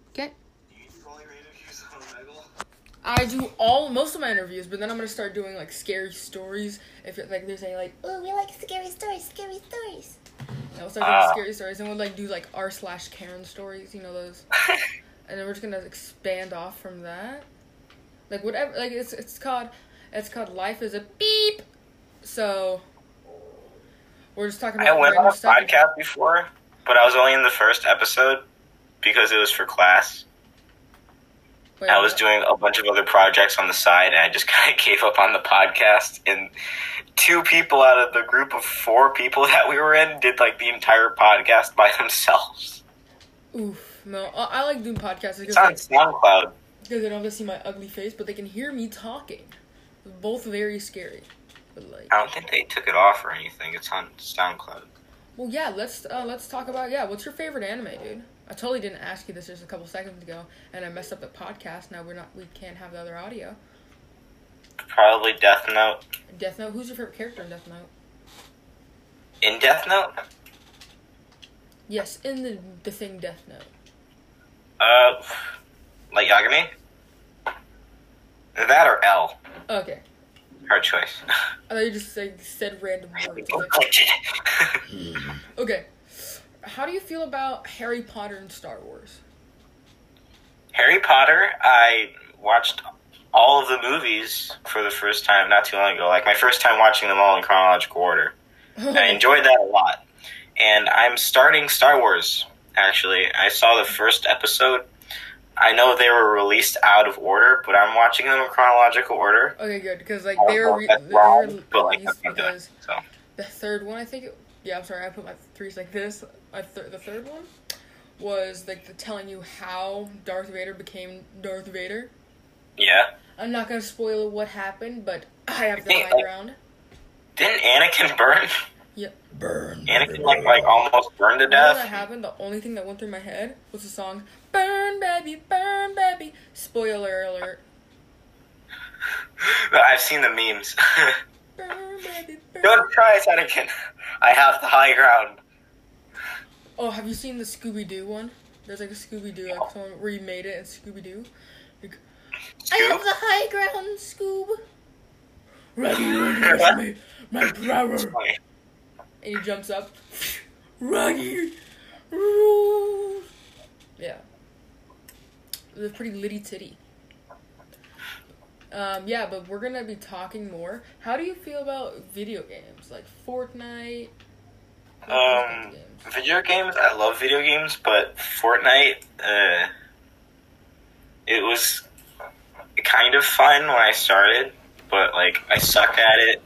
Okay. Do you do all your interviews on Omegle? I do most of my interviews, but then I'm gonna start doing like scary stories. If it, like they're saying like, oh, we like scary stories. And we'll start doing scary stories, and we'll like do like r/Karen stories. You know those. And then we're just gonna expand off from that. Like whatever, like it's called Life is a Beep. So we're just talking about. I went on a podcast before, but I was only in the first episode because it was for class. Wait, I was doing a bunch of other projects on the side, and I just kind of gave up on the podcast. And 2 people out of the group of 4 people that we were in did like the entire podcast by themselves. Oof, no, I like doing podcasts. It's on SoundCloud. Because they don't have to see my ugly face, but they can hear me talking. Both very scary. But like, I don't think they took it off or anything. It's on SoundCloud. Well, yeah, let's talk about, yeah, what's your favorite anime, dude? I totally didn't ask you this just a couple seconds ago, and I messed up the podcast. Now we can't have the other audio. Probably Death Note. Death Note? Who's your favorite character in Death Note? In Death Note? Yes, in the thing Death Note. Like Yagami? That or L? Okay. Hard choice. I thought you just like, said random words. Okay. How do you feel about Harry Potter and Star Wars? Harry Potter, I watched all of the movies for the first time not too long ago. Like, my first time watching them all in chronological order. I enjoyed that a lot. And I'm starting Star Wars, actually. I saw the first episode. I know they were released out of order, but I'm watching them in chronological order. Okay, good, because like they were released because the third one, I think. Yeah, I'm sorry, I put my threes like this. The third one was like telling you how Darth Vader became Darth Vader. Yeah. I'm not gonna spoil what happened, but I have the high ground. Didn't Anakin burn? Yep. Burn. Anakin like almost burned to death. When that happened, the only thing that went through my head was the song. Burn, baby. Spoiler alert. I've seen the memes. Burn, baby, burn. Don't try it, Anakin. I have the high ground. Oh, have you seen the Scooby-Doo one? There's like a Scooby-Doo, like someone remade it in Scooby-Doo. Like, I have the high ground, Scoob. Raggy, my brother. And he jumps up. Raggy. Yeah. They're pretty litty titty. Yeah, but we're gonna be talking more. How do you feel about video games, like Fortnite? Video games. I love video games, but Fortnite. It was kind of fun when I started, but like I suck at it,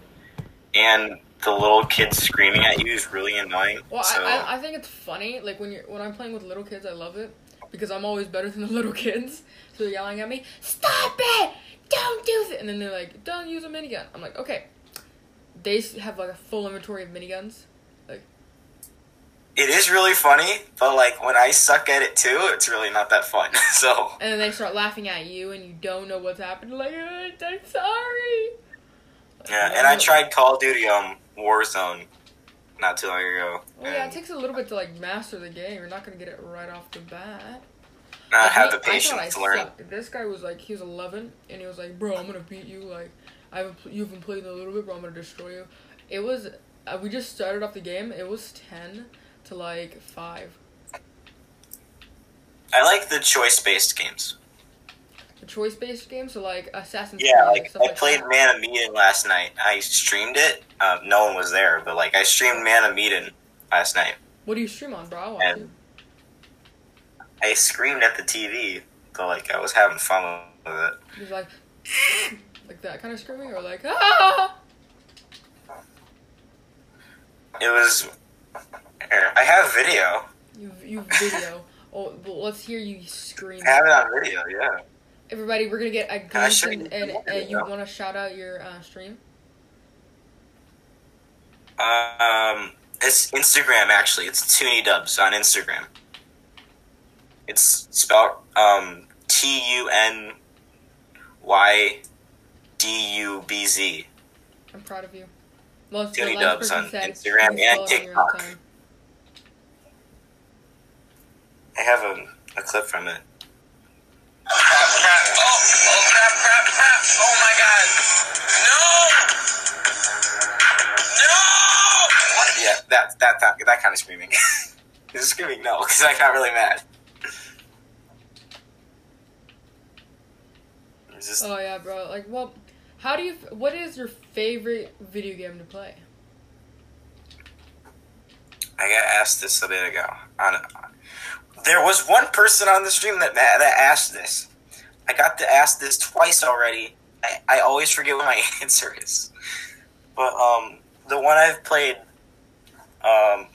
and the little kids screaming at you is really annoying. Well, so. I think it's funny. Like when I'm playing with little kids, I love it. Because I'm always better than the little kids. So they're yelling at me, stop it! Don't do it! And then they're like, don't use a minigun. I'm like, okay. They have like a full inventory of miniguns. Like, it is really funny, but like when I suck at it too, it's really not that fun. So. And then they start laughing at you and you don't know what's happened. Like, oh, I'm sorry. Like, yeah, and I tried Call of Duty Warzone. not too long ago. Well, yeah, it takes a little bit to like master the game. You're not gonna get it right off the bat. Not have the patience to learn. Sucked. This guy was like, he was 11, and he was like, "Bro, I'm gonna beat you. Like, you've been playing a little bit, bro. I'm gonna destroy you." It was we just started off the game. It was 10 to like 5. I like the choice-based games. The choice-based games, so like Assassin's Creed. Yeah, like I played Man of Medan last night. I streamed it. No one was there, but like I streamed Man of Medan last night. What do you stream on, bro? I screamed at the TV, but like I was having fun with it. It was like that kind of screaming, or like ah. It was. I have video. You video. Oh, well, let's hear you scream. I have it on video, yeah. Everybody, we're gonna get a glimpse, and you want to shout out your stream? It's Instagram actually. It's Toony Dubs on Instagram. It's spelled TUNYDUBZ. I'm proud of you. Most Toony Dubs on Instagram and TikTok. I have a clip from it. Oh, crap. Oh, crap, crap, crap. Oh, my God. No! No! What? Yeah, that kind of screaming. This is screaming no, because I got really mad. Just... Oh, yeah, bro. Like, well, what is your favorite video game to play? I got asked this a bit ago. There was one person on the stream that asked this. I got to ask this twice already. I always forget what my answer is. But the one I've played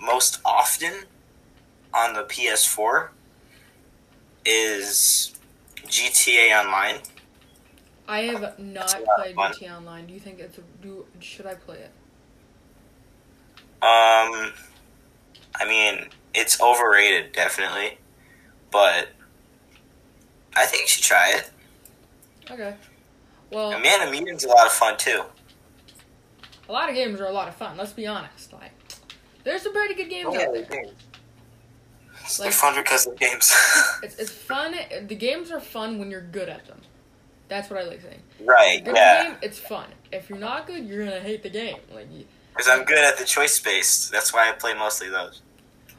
most often on the PS4 is GTA Online. I have not played GTA Online. Do you think should I play it? I mean, it's overrated, definitely, but I think you should try it. Okay. Well, and Man of Medan's a lot of fun too. A lot of games are a lot of fun. Let's be honest. Like, there's some pretty good games out there. It's like, fun because of games. It's fun. The games are fun when you're good at them. That's what I like saying. Right. Good yeah. Game, it's fun. If you're not good, you're gonna hate the game. Like. Because I'm good at the choice-based. That's why I play mostly those.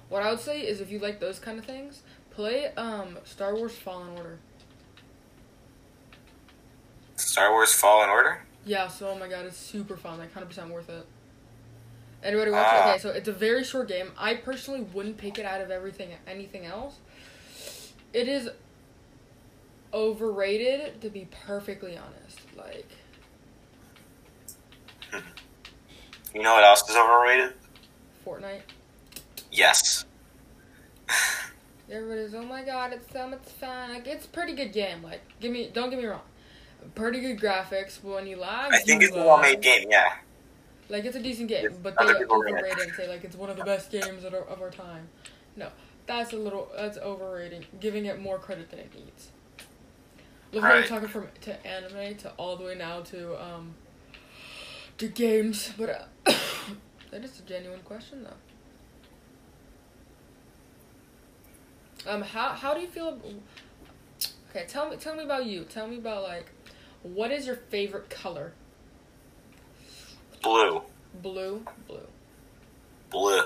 What I would say is if you like those kind of things, play Star Wars Fallen Order. Star Wars Fallen Order? Yeah, so, oh my God, it's super fun. Like, 100% worth it. Everybody watch it? Okay, so it's a very short game. I personally wouldn't pick it out of anything else. It is overrated, to be perfectly honest. Like... You know what else is overrated? Fortnite. Yes. Everybody's, oh my God, it's so much fun. Like, it's a pretty good game. Like, don't get me wrong. Pretty good graphics, but when you lag, I think it's a well-made game, yeah. Like, it's a decent game, but they overrate it and say, like, it's one of the best games of our time. No, that's overrating. Giving it more credit than it needs. Look how we're talking from to anime to all the way now to games, but that is a genuine question though. How do you feel? Okay, tell me about you. Tell me about like, what is your favorite color? Blue. Blue. Blue. Blue.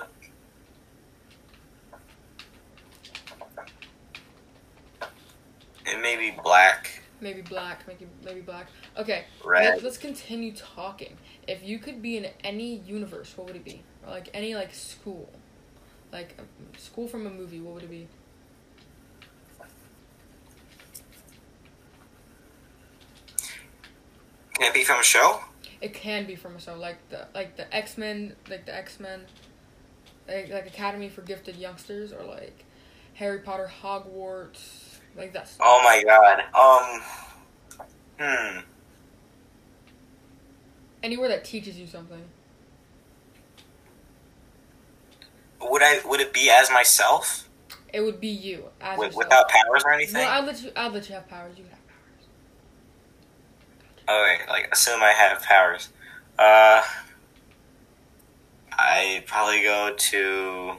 And maybe black. Maybe black, maybe black. Okay, let's continue talking. If you could be in any universe, what would it be? Or like any like school, like a school from a movie, what would it be? Can it be from a show? It can be from a show, like the X-Men, like Academy for Gifted Youngsters, or like Harry Potter, Hogwarts. Like that stuff. Oh my God. Anywhere that teaches you something. Would it be as myself? It would be you as yourself. Without powers or anything? No, I'll let you have powers. You can have powers. Okay, like assume I have powers. I probably go to...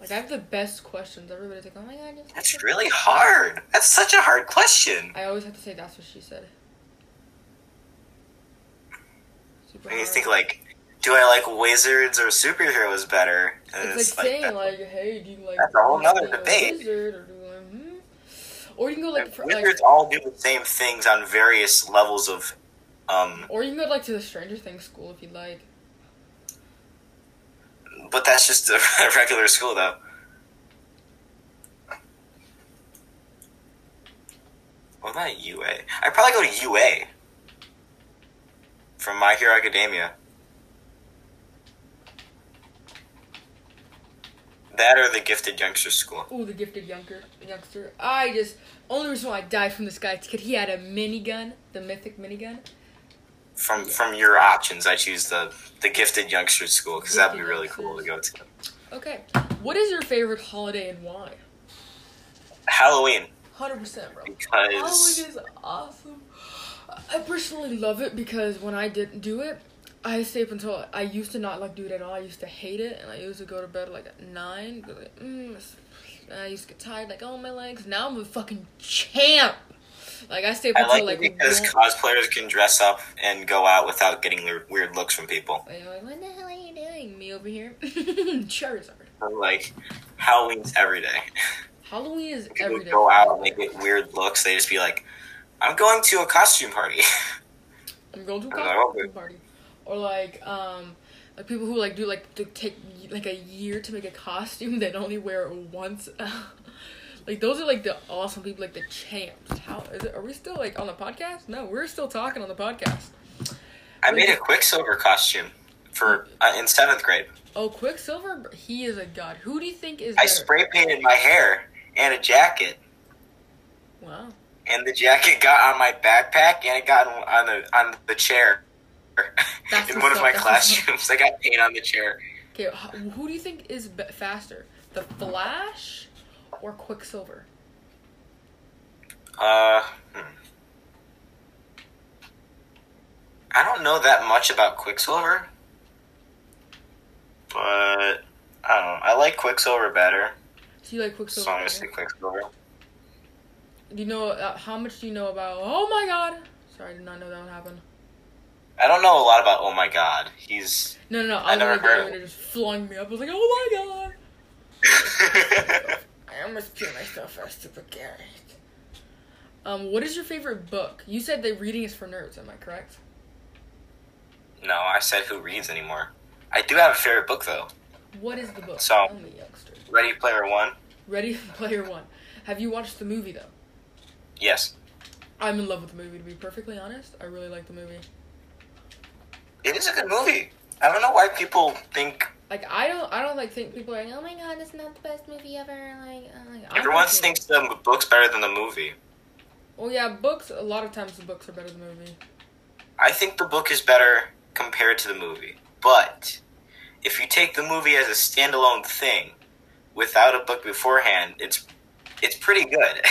Like, I have the best questions. Everybody's like, oh my god. That's really hard. That's such a hard question. I always have to say that's what she said. Super hard. You think, like, do I like wizards or superheroes better? It's like saying, like, hey, do you like... That's a whole other debate. Wizard or do you like... Or you can go, like... Wizards all do the same things on various levels of... Or you can go, like, to the Stranger Things school if you'd like. But that's just a regular school, though. Well, not UA. I'd probably go to UA. From My Hero Academia. That or the Gifted Youngster School. Ooh, the Gifted Youngster. I just... Only reason why I died from this guy is because he had a minigun. The mythic minigun. From your options, I choose the Gifted Youngster School because that'd be really cool to go to. Okay. What is your favorite holiday and why? Halloween. 100%, bro. Because... Halloween is awesome. I personally love it because when I didn't do it, I stayed up until... I used to not, like, do it at all. I used to hate it, and I used to go to bed, like, at 9. Like, I used to get tired, like, oh, my legs. Now I'm a fucking champ. Like, I stay up until, like... I like it because cosplayers can dress up and go out without getting weird looks from people. Like, what the hell are you doing, me over here? Charizard. Like, Halloween's every day. Halloween is every day. People go out and they get weird looks. They just be like, I'm going to a costume party. I'm going to a costume party. Or, like people who, like, do, like, to take, like, a year to make a costume that only wear it once. Like, those are, like, the awesome people, like, the champs. How is it? Are we still, like, on the podcast? No, we're still talking on the podcast. I made a Quicksilver costume for in 7th grade. Oh, Quicksilver? He is a god. Who do you think is better? I spray painted my hair and a jacket. Wow. And the jacket got on my backpack and it got on the chair. In one of my classrooms, I got paint on the chair. Okay, who do you think is faster, the Flash or Quicksilver? I don't know that much about Quicksilver, but I don't know. I like Quicksilver better. So you like Quicksilver? So I'm gonna say Quicksilver. Do you know how much do you know about? Oh my god! Sorry, I did not know that would happen. I don't know a lot about oh my god. He's... No. I never heard of him. Just flung me up. I was like, oh my god. I almost killed myself for a stupid carrot. What is your favorite book? You said that reading is for nerds. Am I correct? No, I said who reads anymore. I do have a favorite book, though. What is the book? So, Ready Player One. Ready Player One. Have you watched the movie, though? Yes. I'm in love with the movie, to be perfectly honest. I really like the movie. It is a good movie. I don't know why people think... Like, I don't like, think people are like, oh my god, it's not the best movie ever. Like everyone thinks the book's better than the movie. Well, yeah, books, a lot of times the books are better than the movie. I think the book is better compared to the movie. But if you take the movie as a standalone thing, without a book beforehand, it's pretty good.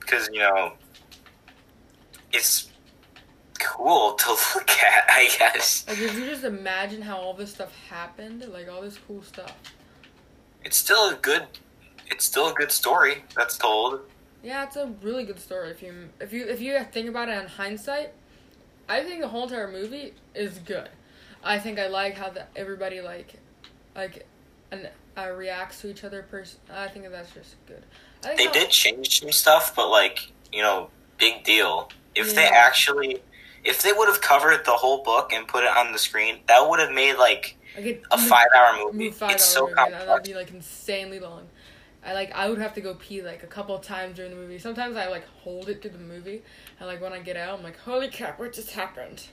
Because, you know, it's... cool to look at, I guess. Like, if you just imagine how all this stuff happened, like, all this cool stuff. It's still a good story that's told. Yeah, it's a really good story. If you think about it in hindsight, I think the whole entire movie is good. I think I like how everybody, reacts to each other. I think that's just good. They did change some stuff, but, like, you know, big deal. If they would have covered the whole book and put it on the screen, that would have made, like, a 5-hour movie. It's so complex. That would be, like, insanely long. I would have to go pee, like, a couple of times during the movie. Sometimes I, like, hold it through the movie. And, like, when I get out, I'm like, holy crap, what just happened?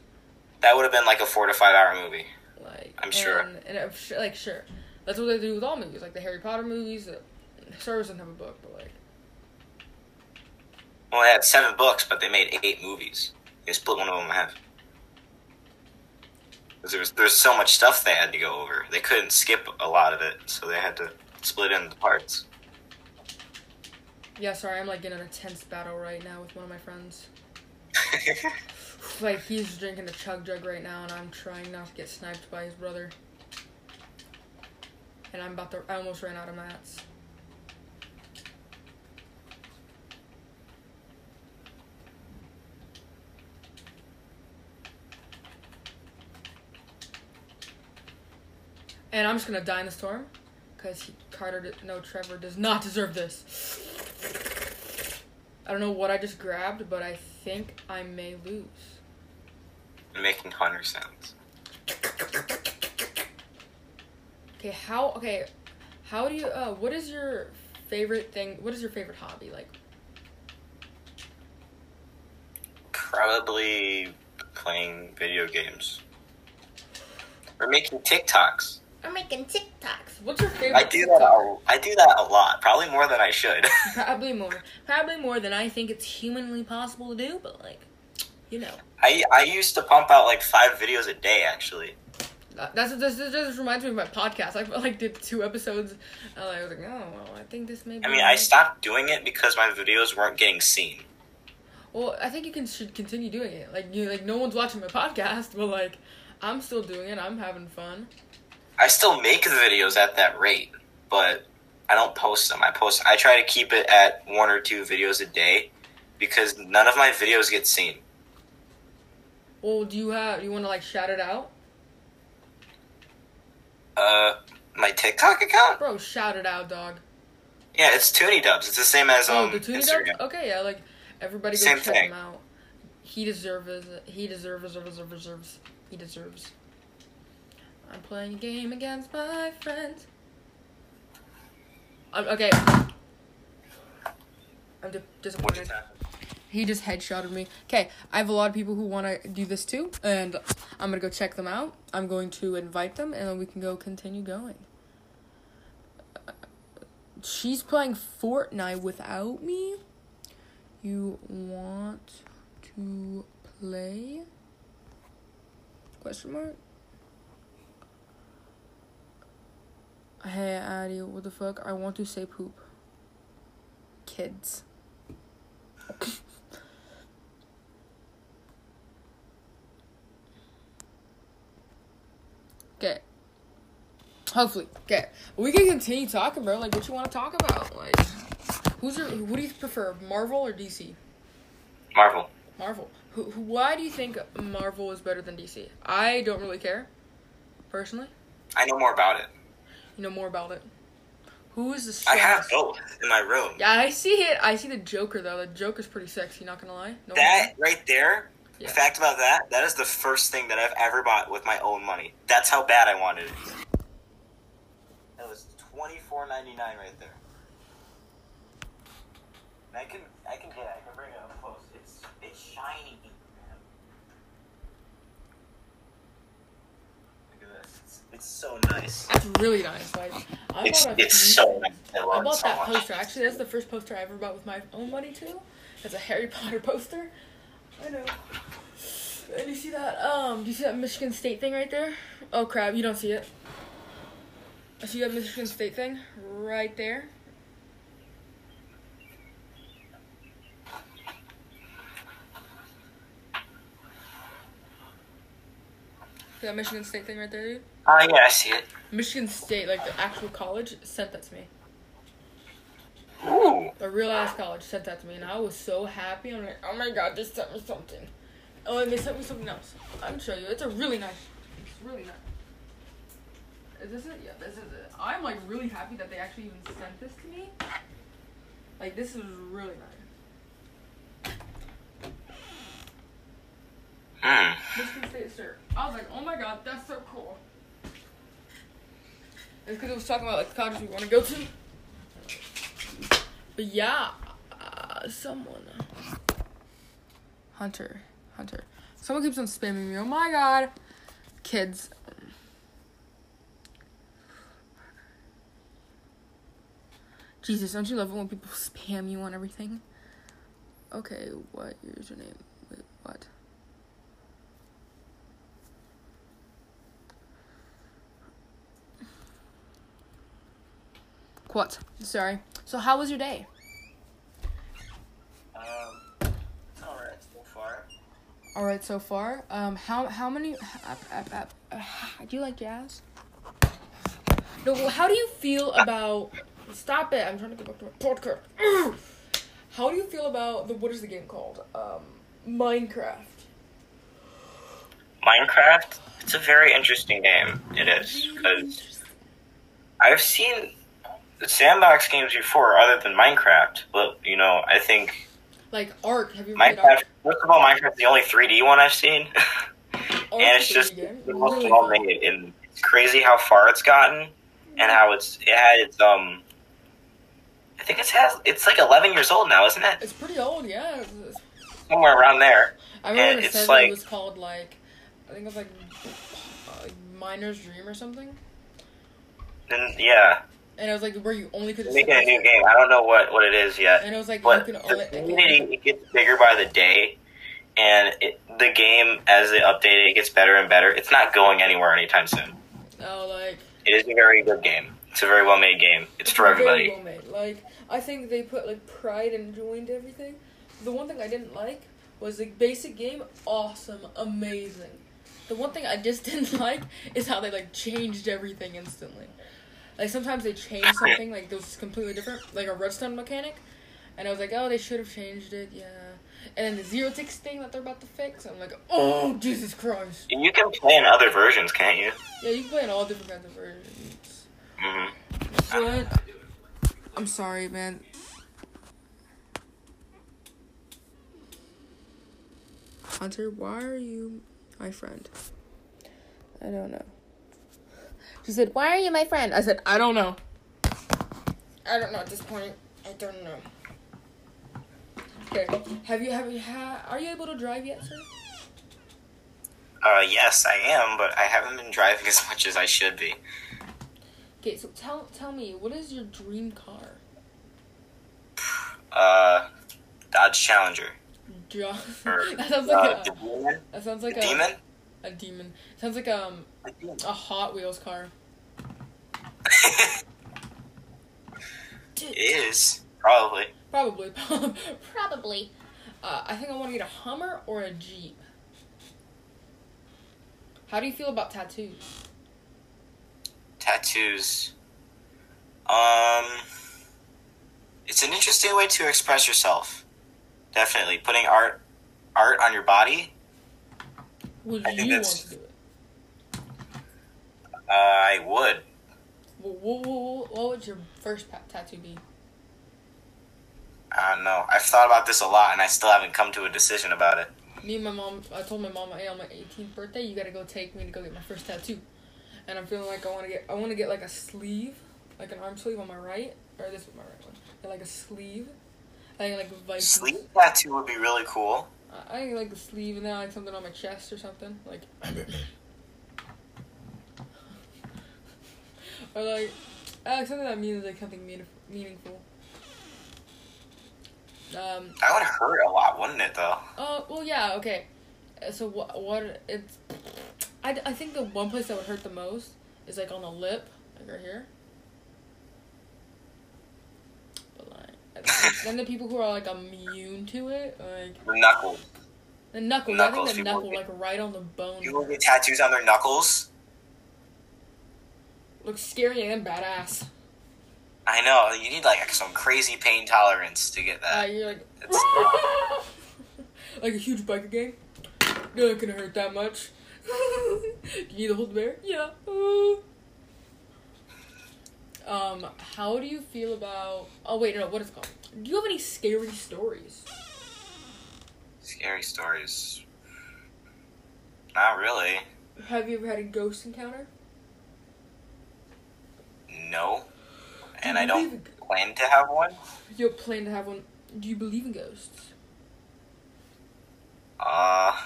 That would have been, like, a 4 to 5 hour movie. Like, I'm sure. And I'm sure, like, sure. That's what they do with all movies. Like, the Harry Potter movies. Star Wars doesn't have a book, but, like... Well, they had 7 books, but they made 8 movies. They split one of them in half. Because there's so much stuff they had to go over. They couldn't skip a lot of it, so they had to split into parts. Yeah, sorry, I'm, like, in an intense battle right now with one of my friends. Like, he's drinking a chug jug right now, and I'm trying not to get sniped by his brother. And I'm about to, I almost ran out of mats. And I'm just gonna die in the storm, because Trevor does not deserve this. I don't know what I just grabbed, but I think I may lose. I'm making hunter sounds. Okay, how do you, what is your favorite thing, what is your favorite hobby, like? Probably playing video games. Or making TikToks. I'm making TikToks. What's your favorite? I do that a lot. Probably more than I should. Probably more than I think it's humanly possible to do. But like, you know. I used to pump out like 5 videos a day actually. This just reminds me of my podcast. I like did 2 episodes. And I was like, oh, well, I think this may be. I mean, I stopped doing it because my videos weren't getting seen. Well, I think you should continue doing it. Like no one's watching my podcast, but like I'm still doing it. I'm having fun. I still make the videos at that rate, but I don't post them. I try to keep it at 1 or 2 videos a day because none of my videos get seen. Well, do you want to like shout it out? My TikTok account? Bro, shout it out, dog. Yeah, it's Toony Dubs. It's the same as the Toony Instagram. Dubs? Okay, yeah, like everybody go check him out. He deserves. I'm playing a game against my friends. Okay. I'm disappointed. He just headshotted me. Okay, I have a lot of people who want to do this too, and I'm going to go check them out. I'm going to invite them, and then we can go continue going. She's playing Fortnite without me. You want to play? Question mark. Hey, Addy, what the fuck? I want to say poop. Kids. Okay. Hopefully. Okay. We can continue talking, bro. Like, what you want to talk about? Like, what do you prefer, Marvel or DC? Marvel. Marvel. Why do you think Marvel is better than DC? I don't really care, personally. I know more about it. You know more about it. Who is the strongest? I have both in my room. Yeah, I see it. I see the Joker, though. The Joker's pretty sexy, not gonna lie. No, that right there, yeah. The fact about that, that is the first thing that I've ever bought with my own money. That's how bad I wanted it. That was $24.99 right there. And I can bring it up close. It's shiny. It's so nice. It's really nice. Like, it's so nice. I bought that poster. Actually, that's the first poster I ever bought with my own money, too. It's a Harry Potter poster. I know. And you see that? Do you see that Michigan State thing right there? Oh, crap. You don't see it. I see that Michigan State thing right there. See that Michigan State thing right there, dude? Yeah, I see it. Michigan State, like the actual college, sent that to me. Ooh. The real-ass college sent that to me, and I was so happy. I'm like, oh my god, they sent me something. Oh, and they sent me something else. I'm show you. It's really nice. Is this it? Yeah, this is it. I'm, like, really happy that they actually even sent this to me. Like, this is really nice. Michigan State shirt. I was like, oh my god, that's so cool. It's because it was talking about like the college we want to go to. But yeah, someone. Hunter. Someone keeps on spamming me. Oh my god. Kids. Jesus, don't you love it when people spam you on everything? Okay, what username? Wait, what? What? Sorry. So how was your day? It's alright so far. All right, so far. How many? Do you like jazz? No. How do you feel about? Stop it! I'm trying to get back to my podcast. How do you feel about the? What is the game called? Minecraft. Minecraft. It's a very interesting game. It is, because I've seen sandbox games before, other than Minecraft. But you know, I think. Like Ark, have you ever played Ark? First of all, Minecraft's the only 3D one I've seen. And it's just the most well made, and it's crazy how far it's gotten and how it had its I think it's like 11 years old now, isn't it? It's pretty old, yeah. Somewhere around there. I remember and it said like, it was called like, I think it was like Miner's Dream or something. And yeah. And it was like where you only could make a new game. I don't know what it is yet. And it was like but you can only it gets bigger by the day, and the game as they update it gets better and better. It's not going anywhere anytime soon. No, like it is a very good game. It's a very well made game. It's for everybody. Very well made. Like I think they put like pride and joy into everything. The one thing I didn't like was the basic game. Awesome, amazing. The one thing I just didn't like is how they like changed everything instantly. Like, sometimes they change something, like, it was completely different, like a redstone mechanic. And I was like, oh, they should have changed it, yeah. And then the 0-6 thing that they're about to fix, I'm like, oh, Jesus Christ. And you can play in other versions, can't you? Yeah, you can play in all different kinds of versions. Mm-hmm. But, I'm sorry, man. Hunter, why are you my friend? I don't know. She said, why are you my friend? I said, I don't know. I don't know at this point. I don't know. Okay. Are you able to drive yet, sir? Yes, I am, but I haven't been driving as much as I should be. Okay, so tell me, what is your dream car? Dodge Challenger. That sounds like a Demon? A demon. Sounds like a Hot Wheels car. It is. Probably. I think I want to get a Hummer or a Jeep. How do you feel about tattoos? Tattoos. It's an interesting way to express yourself. Definitely. Putting art on your body. Would you want to do it? I would. What would your first tattoo be? I don't know. I've thought about this a lot, and I still haven't come to a decision about it. Me and my mom, I told my mom, hey, on my 18th birthday, you gotta go take me to go get my first tattoo. And I'm feeling like I want to get like a sleeve, like an arm sleeve on my right, or this is my right one, and like a sleeve. I think like Vikings. Sleeve tattoo would be really cool. I think like the sleeve and then like something on my chest or something. Like or like I like something that means like something meaningful. That would hurt a lot, wouldn't it though? Well yeah, okay. So what it's I think the one place that would hurt the most is like on the lip, like right here. Then the people who are like immune to it, like the knuckles. I think the knuckle, like right on the bone. You will get tattoos on their knuckles. Looks scary and badass. I know. You need like some crazy pain tolerance to get that. You're like, like a huge biker gang. You're not gonna hurt that much. You need to hold the bear. Yeah. How do you feel about... Oh, wait, no, what is it called? Do you have any scary stories? Scary stories? Not really. Have you ever had a ghost encounter? No. And I don't plan to have one. You don't plan to have one. Do you believe in ghosts? I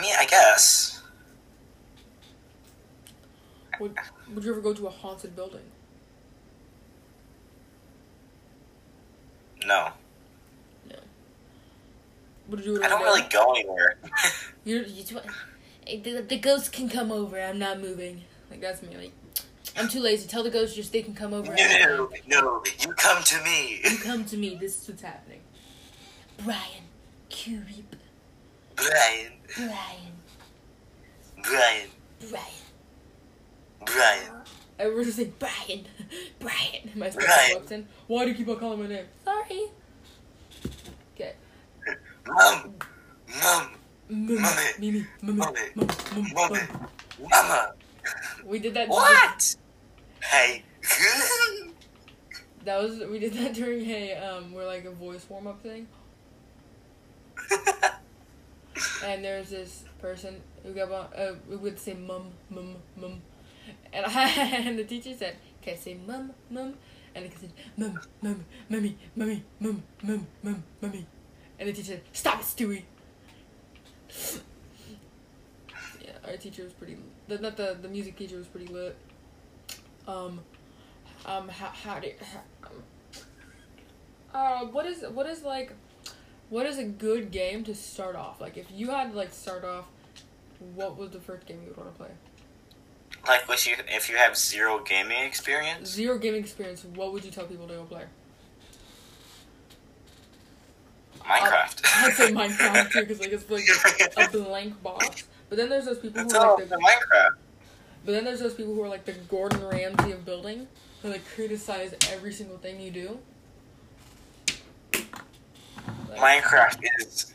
mean, I guess... Would you ever go to a haunted building? No. Would you? I don't really go anywhere. The ghost can come over. I'm not moving. Like that's me. Like I'm too lazy. Tell the ghost just they can come over. No, you come to me. This is what's happening, Brian. Cube. Brian. I was just like, Brian. My sister walks in. Why do you keep on calling my name? Sorry. Okay. Mama. We did that. What? Hey. We did that during we're like a voice warm up thing. And there's this person who we would say mum. And the teacher said, okay, say mum. And the kid said, mummy. And the teacher said, stop it, Stewie. Yeah, our teacher was pretty lit. Not the music teacher was pretty lit. What is a good game to start off? Like, if you had to, like, start off, what was the first game you would want to play? Like, if you have zero gaming experience? Zero gaming experience, what would you tell people to go play? Minecraft. I'd say Minecraft, too, because, like, it's, like, a blank box. But then there's those people who are, like, the Gordon Ramsay of building, who, like, criticize every single thing you do. Like, Minecraft is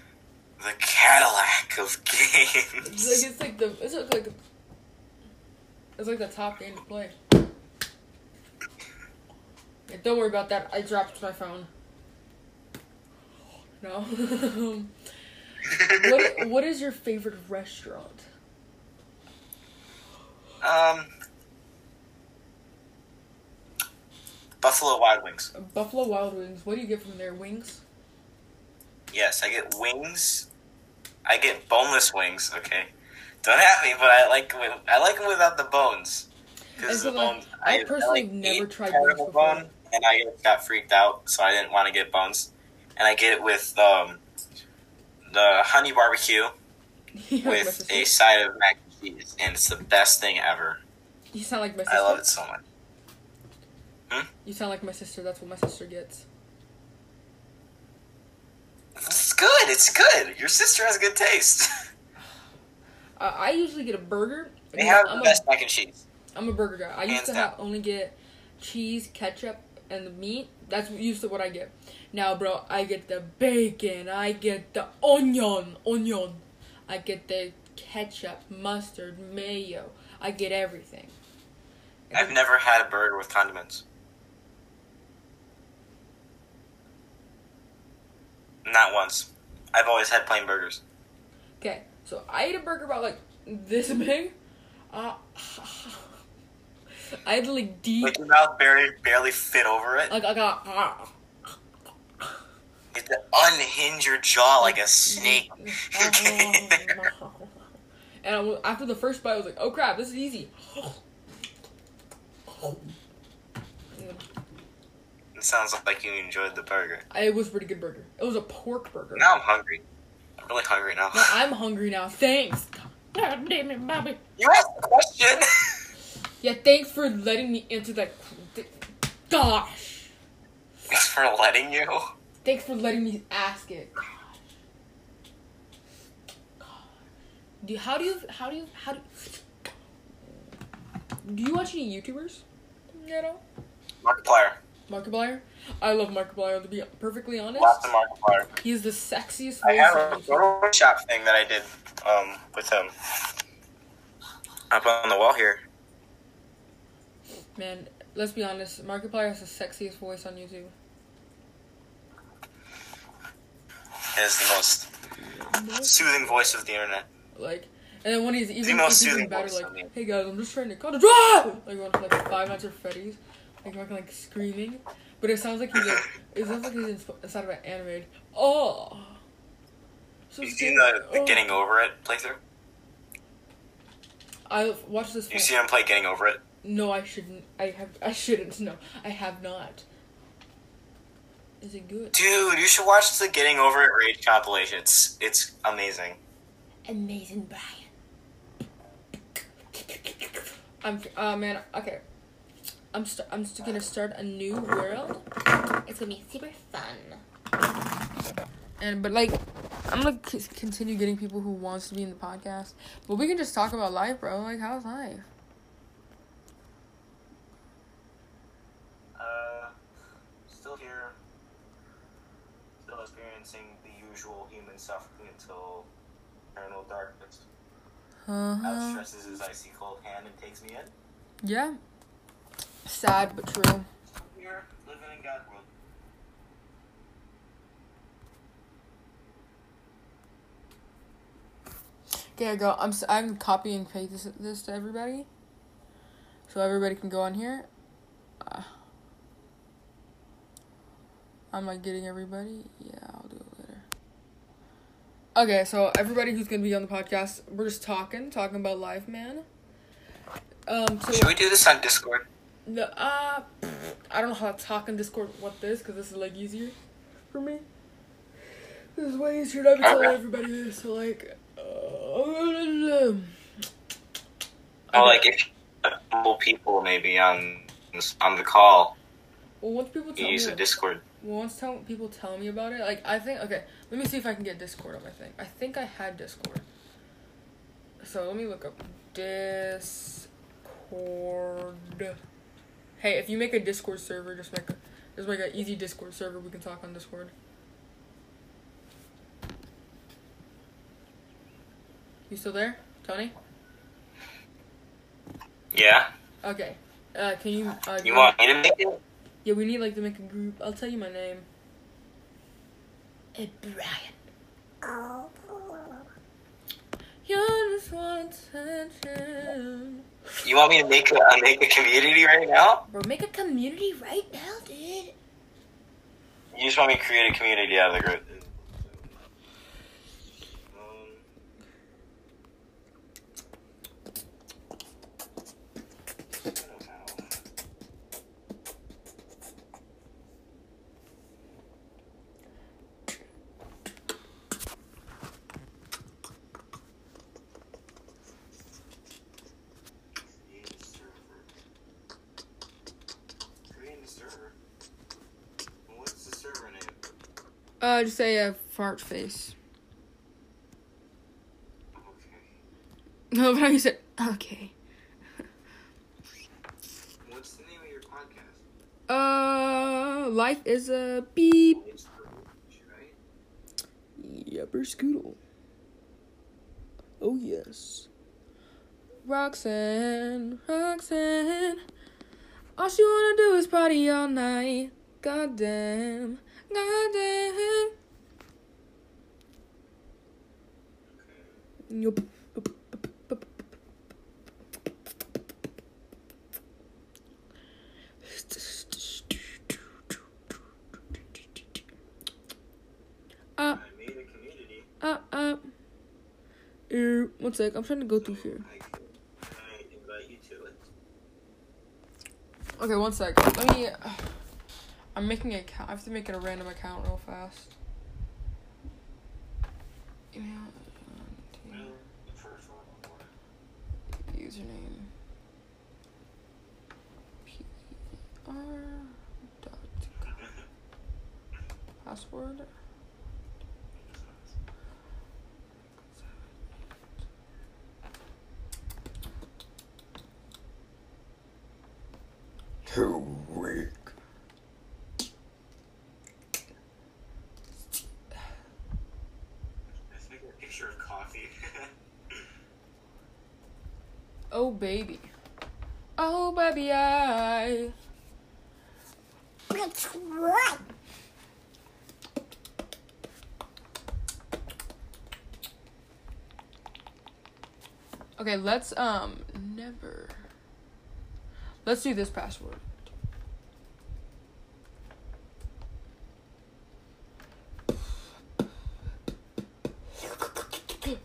the Cadillac of games. It's like the top game to play. Yeah, don't worry about that. I dropped my phone. No. What is your favorite restaurant? Buffalo Wild Wings. Buffalo Wild Wings. What do you get from there? Wings? Yes, I get wings. I get boneless wings. Okay, don't at me, but I like them without the bones. Because so the bones. I personally never tried wings before. Bone, and I got freaked out, so I didn't want to get bones. And I get it with the honey barbecue with a side of mac and cheese, and it's the best thing ever. You sound like my sister. I love it so much. Hmm? You sound like my sister. That's what my sister gets. It's good. Your sister has good taste. I usually get a burger. They have the best mac and cheese. I'm a burger guy. I used to only get cheese, ketchup, and the meat. That's usually what I get. Now, bro, I get the bacon. I get the onion. I get the ketchup, mustard, mayo. I get everything. I've never had a burger with condiments. Not once. I've always had plain burgers. Okay, so I ate a burger about, like, this big. I had to, like, deep. Like, your mouth barely fit over it. Like, I got... You have to unhinge your jaw like a snake. And after the first bite, I was like, oh, crap, this is easy. Sounds like you enjoyed the burger. It was a pretty good burger. It was a pork burger. Now I'm hungry. I'm really hungry now. No, I'm hungry now. Thanks. God damn it, mommy. You asked the question. Yeah, thanks for letting me answer that. Gosh. Thanks for letting you. Thanks for letting me ask it. Gosh. Do you watch any YouTubers at all? Markiplier? I love Markiplier, to be perfectly honest. Lots of Markiplier. He's the sexiest voice. I have a Photoshop thing that I did with him. Up on the wall here. Man, let's be honest. Markiplier has the sexiest voice on YouTube. It is the most soothing voice of the internet. Like, and then when he's even better, like, hey guys, I'm just trying to call a drive! Like, one of like Five Nights at Freddy's. Like screaming, but it sounds like he's inside of an anime. Oh, so you seen the Getting Over It playthrough? I watched this. You see him play Getting Over It? No, I shouldn't. I shouldn't. No, I have not. Is it good? Dude, you should watch the Getting Over It Rage compilation. It's amazing. Amazing, Brian. Man. Okay. I'm gonna start a new world. It's gonna be super fun. But like, I'm gonna continue getting people who wants to be in the podcast, but we can just talk about life, bro. Like, how's life? Still here, still experiencing the usual human suffering until eternal darkness. Out stresses his icy cold hand and takes me in. Yeah, sad but true. Here, living in God's world. Okay, I go. I'm copying paste this to everybody, so everybody can go on here. I'm like getting everybody. Yeah, I'll do it later. Okay, so everybody who's gonna be on the podcast, we're just talking about life, man. So should we do this on Discord? No, I don't know how to talk on Discord. What this? Because this is like easier for me. This is way easier to tell everybody this. So like. Oh, like if you have multiple people maybe on the call. Well, once people tell you use the Discord. Well, once people tell me about it, like I think okay, let me see if I can get Discord on my thing. I think I had Discord. So let me look up Discord. Hey, if you make a Discord server, just make an easy Discord server. We can talk on Discord. You still there, Tony? Yeah. Okay. Can you... you want me to make it? Yeah, we need, like, to make a group. I'll tell you my name. Hey, Brian. You just want attention. You want me to make a community right now? Bro, make a community right now, dude. You just want me to create a community out of the group. Just say a fart face. No, but you said okay. What's the name of your podcast? Life is a beep. Yupper Scoodle. Oh yes. Roxanne. All she wanna do is party all night. God damn. Yup. I made a community. One sec, I'm trying to go through here. I invite you to it. Okay, one sec. Let me... I'm making an account. I have to make it a random account real fast. Email. Username. PR.com. Password. Oh baby, I. That's right. Okay, let's never. Let's do this password.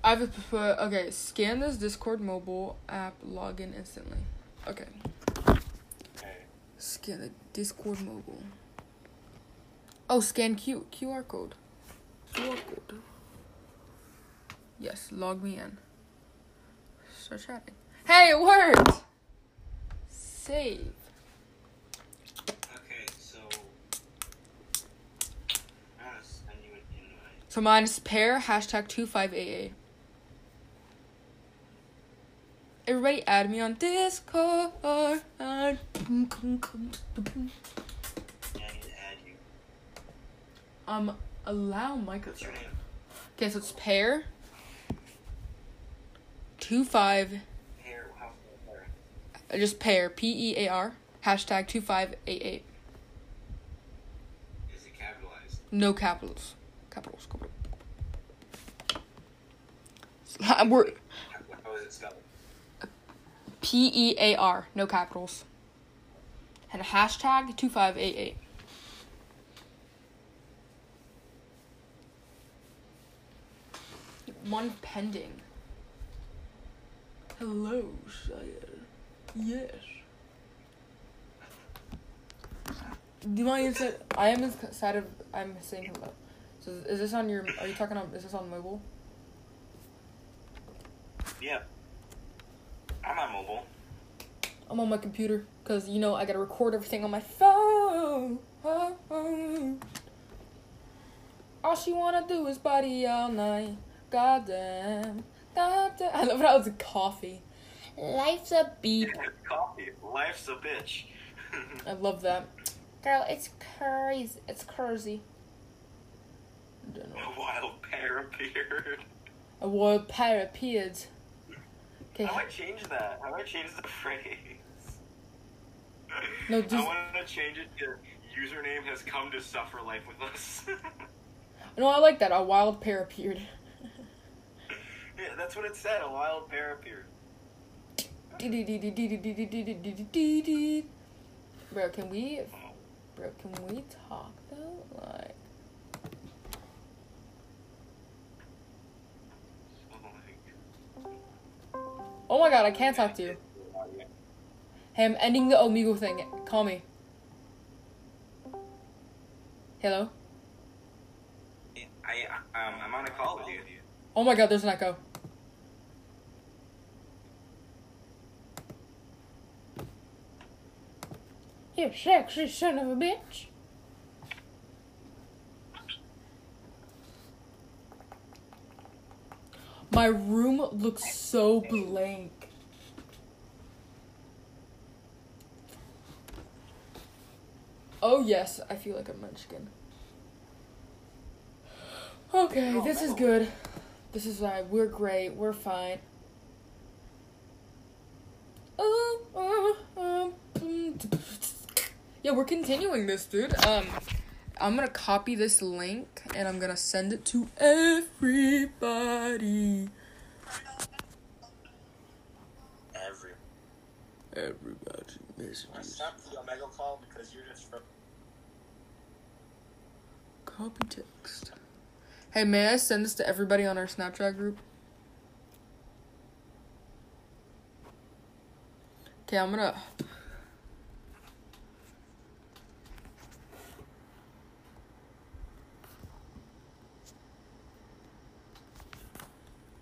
I have to put, okay, scan this Discord mobile app, log in instantly. Okay. Scan the Discord mobile. Oh, scan QR code. Yes, log me in. Start chatting. Hey, it worked! Save. Okay, so... I'll send you an invite. So mine is pair, hashtag 25AA. Everybody add me on Discord. I need to add you. Allow microphone. Okay, so it's pair. 25. Pair, how pair? Just pair. PEAR. Hashtag 2588. Is it capitalized? No capitals. Capitals. How is it spelled? PEAR. No capitals. And hashtag 2588. One pending. Hello, sire. Yes. Do you mind inside? I am inside of. I'm saying hello. So is this on your? Are you talking on? Is this on mobile? Yeah. I'm on mobile. I'm on my computer because you know I gotta record everything on my phone. All she wanna do is party all night. Goddamn. I love it. I was coffee. Life's a beep. Coffee. Life's a bitch. I love that. Girl, it's crazy. It's crazy. A wild pair appeared. A wild pair appeared. Okay. How do I change that? How do I change the phrase? No, just... I want to change it to username has come to suffer life with us. No, I like that. A wild pair appeared. Yeah, that's what it said. A wild pair appeared. Bro, can we talk though? Like. Oh my god, I can't talk to you. Hey, I'm ending the Omegle thing. Call me. Hello? I'm on a call with you. Oh my god, there's an echo. You sexy son of a bitch. My room looks so blank. Oh yes, I feel like a munchkin. Okay, this is good. This is why we're great. We're fine. Yeah, we're continuing this, dude. I'm gonna copy this link and I'm gonna send it to everybody. Everybody messages. Stop the Omegle call because you're just from. Copy text. Hey, may I send this to everybody on our Snapchat group? Okay, I'm gonna.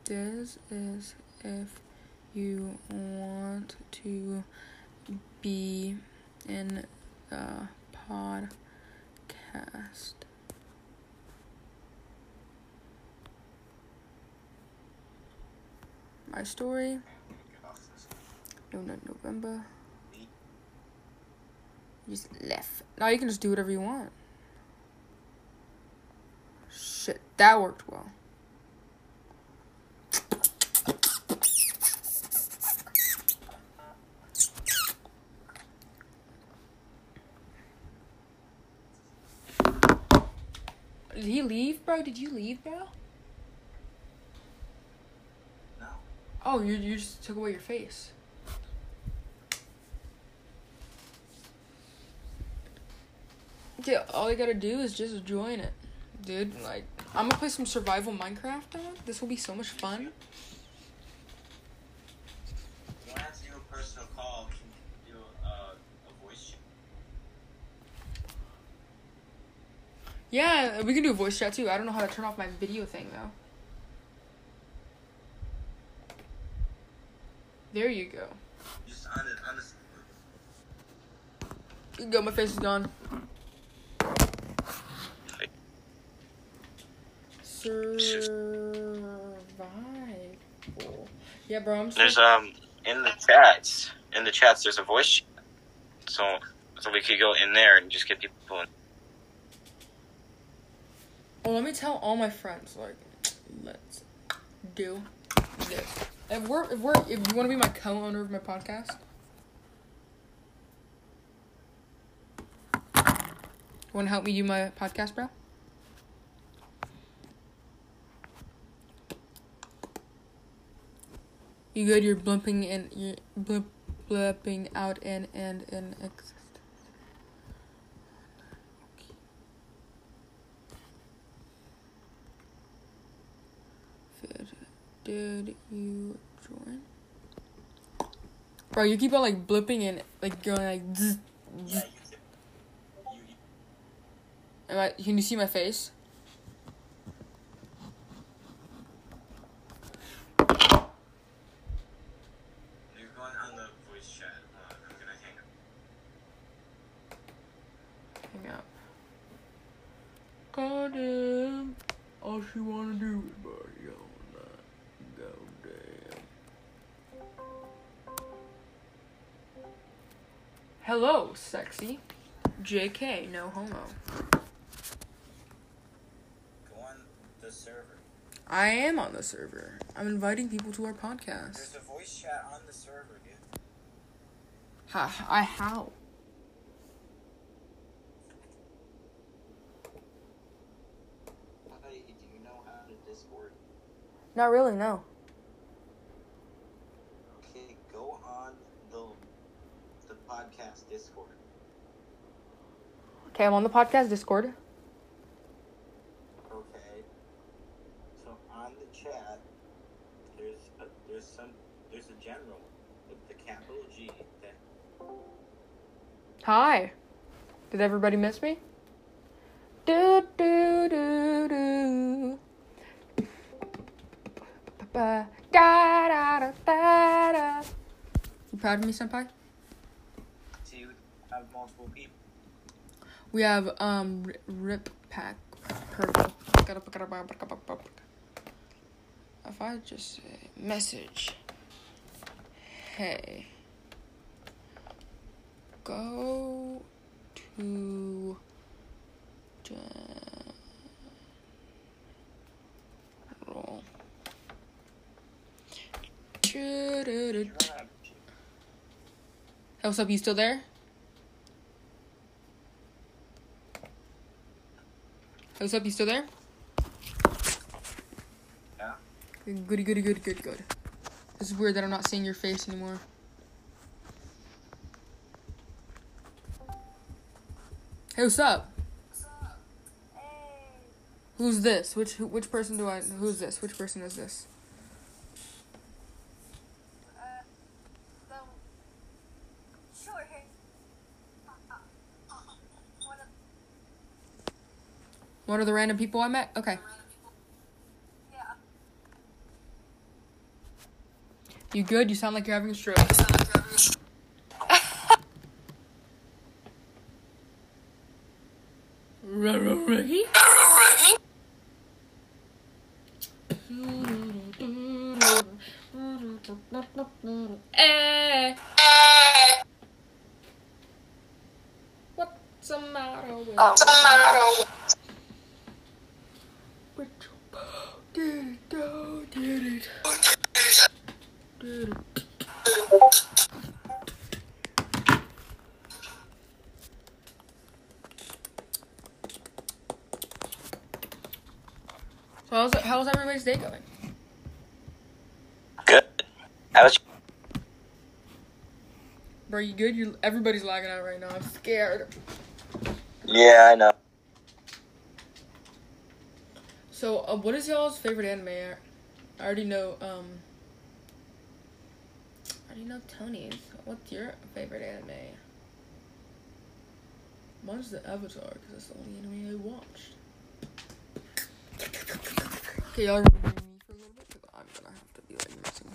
This is if you want to be in the podcast. My story. No, not November. Just left. Now you can just do whatever you want. Shit, that worked well. Did he leave, bro? Did you leave, bro? No. Oh, you just took away your face. Yeah, all you gotta do is just join it, dude. Like, I'm gonna play some survival Minecraft, dog. This will be so much fun. You don't have to do a personal call. We can do a voice chat. Yeah, we can do a voice chat too. I don't know how to turn off my video thing though. There you go. Just on it, honestly. Go, my face is gone. Survival. Yeah, bro, I'm sorry. There's, in the chats, there's a voice chat. So we could go in there and just get people in. Oh, let me tell all my friends, like, let's do this. If you want to be my co-owner of my podcast, you want to help me do my podcast, bro? You good? You're blimping and you're blimping out and exit. Did you join? Bro, you keep on like blipping and like going like zzz, zzz. Can you see my face? You're going on the voice chat. I'm gonna hang up. God damn. All she wanna do is party on. Hello, sexy. JK, no homo. Go on the server. I am on the server. I'm inviting people to our podcast. There's a voice chat on the server, dude. How? Do you know how to Discord? Not really, no. Okay, go on the podcast Discord. Okay, I'm on the podcast Discord. Okay. So on the chat, there's a general with the capital G thing. Hi. Did everybody miss me? Do do do do. Da da da da da. You proud of me, senpai? Have multiple people. We have Rip Pack Purple. If I just say message, hey, go to general. Hey, what's up? You still there? What's up? You still there? Yeah. Good. This is weird that I'm not seeing your face anymore. Hey, what's up? What's up? Hey. Who's this? Which person do I? Who's this? Which person is this? What are the random people I met? Okay. Yeah. You good? You sound like you're having a stroke. What's the matter with you? What's the matter with you? How's everybody's day going? Good. How's you? Bro, you good? Everybody's lagging out right now. I'm scared. Yeah, I know. So, what is y'all's favorite anime? I already know, Tony's. What's your favorite anime? Mine's the Avatar, because that's the only anime I watched. Okay, y'all remember me for a little bit, because I'm gonna have to be, like, missing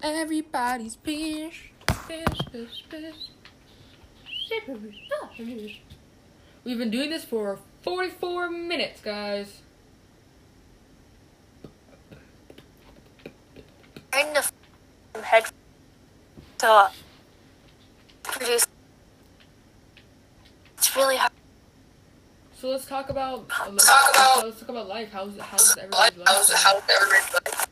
Snapchat. Everybody's pissed. We've been doing this for 44 minutes, guys. Turn the head to produce. It's really hard. So let's talk about let's talk about life. How's everybody's life? How's everybody's life?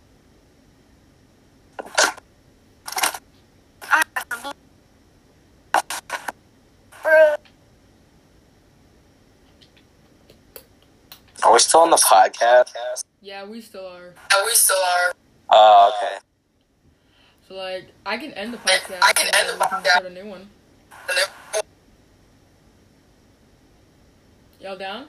Are we still on the podcast? Yeah, we still are. Oh, okay. So, like, I can end the podcast. Start a new one. Y'all down?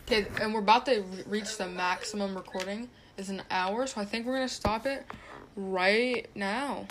Okay, and we're about to reach the maximum recording. It's an hour, so I think we're going to stop it right now.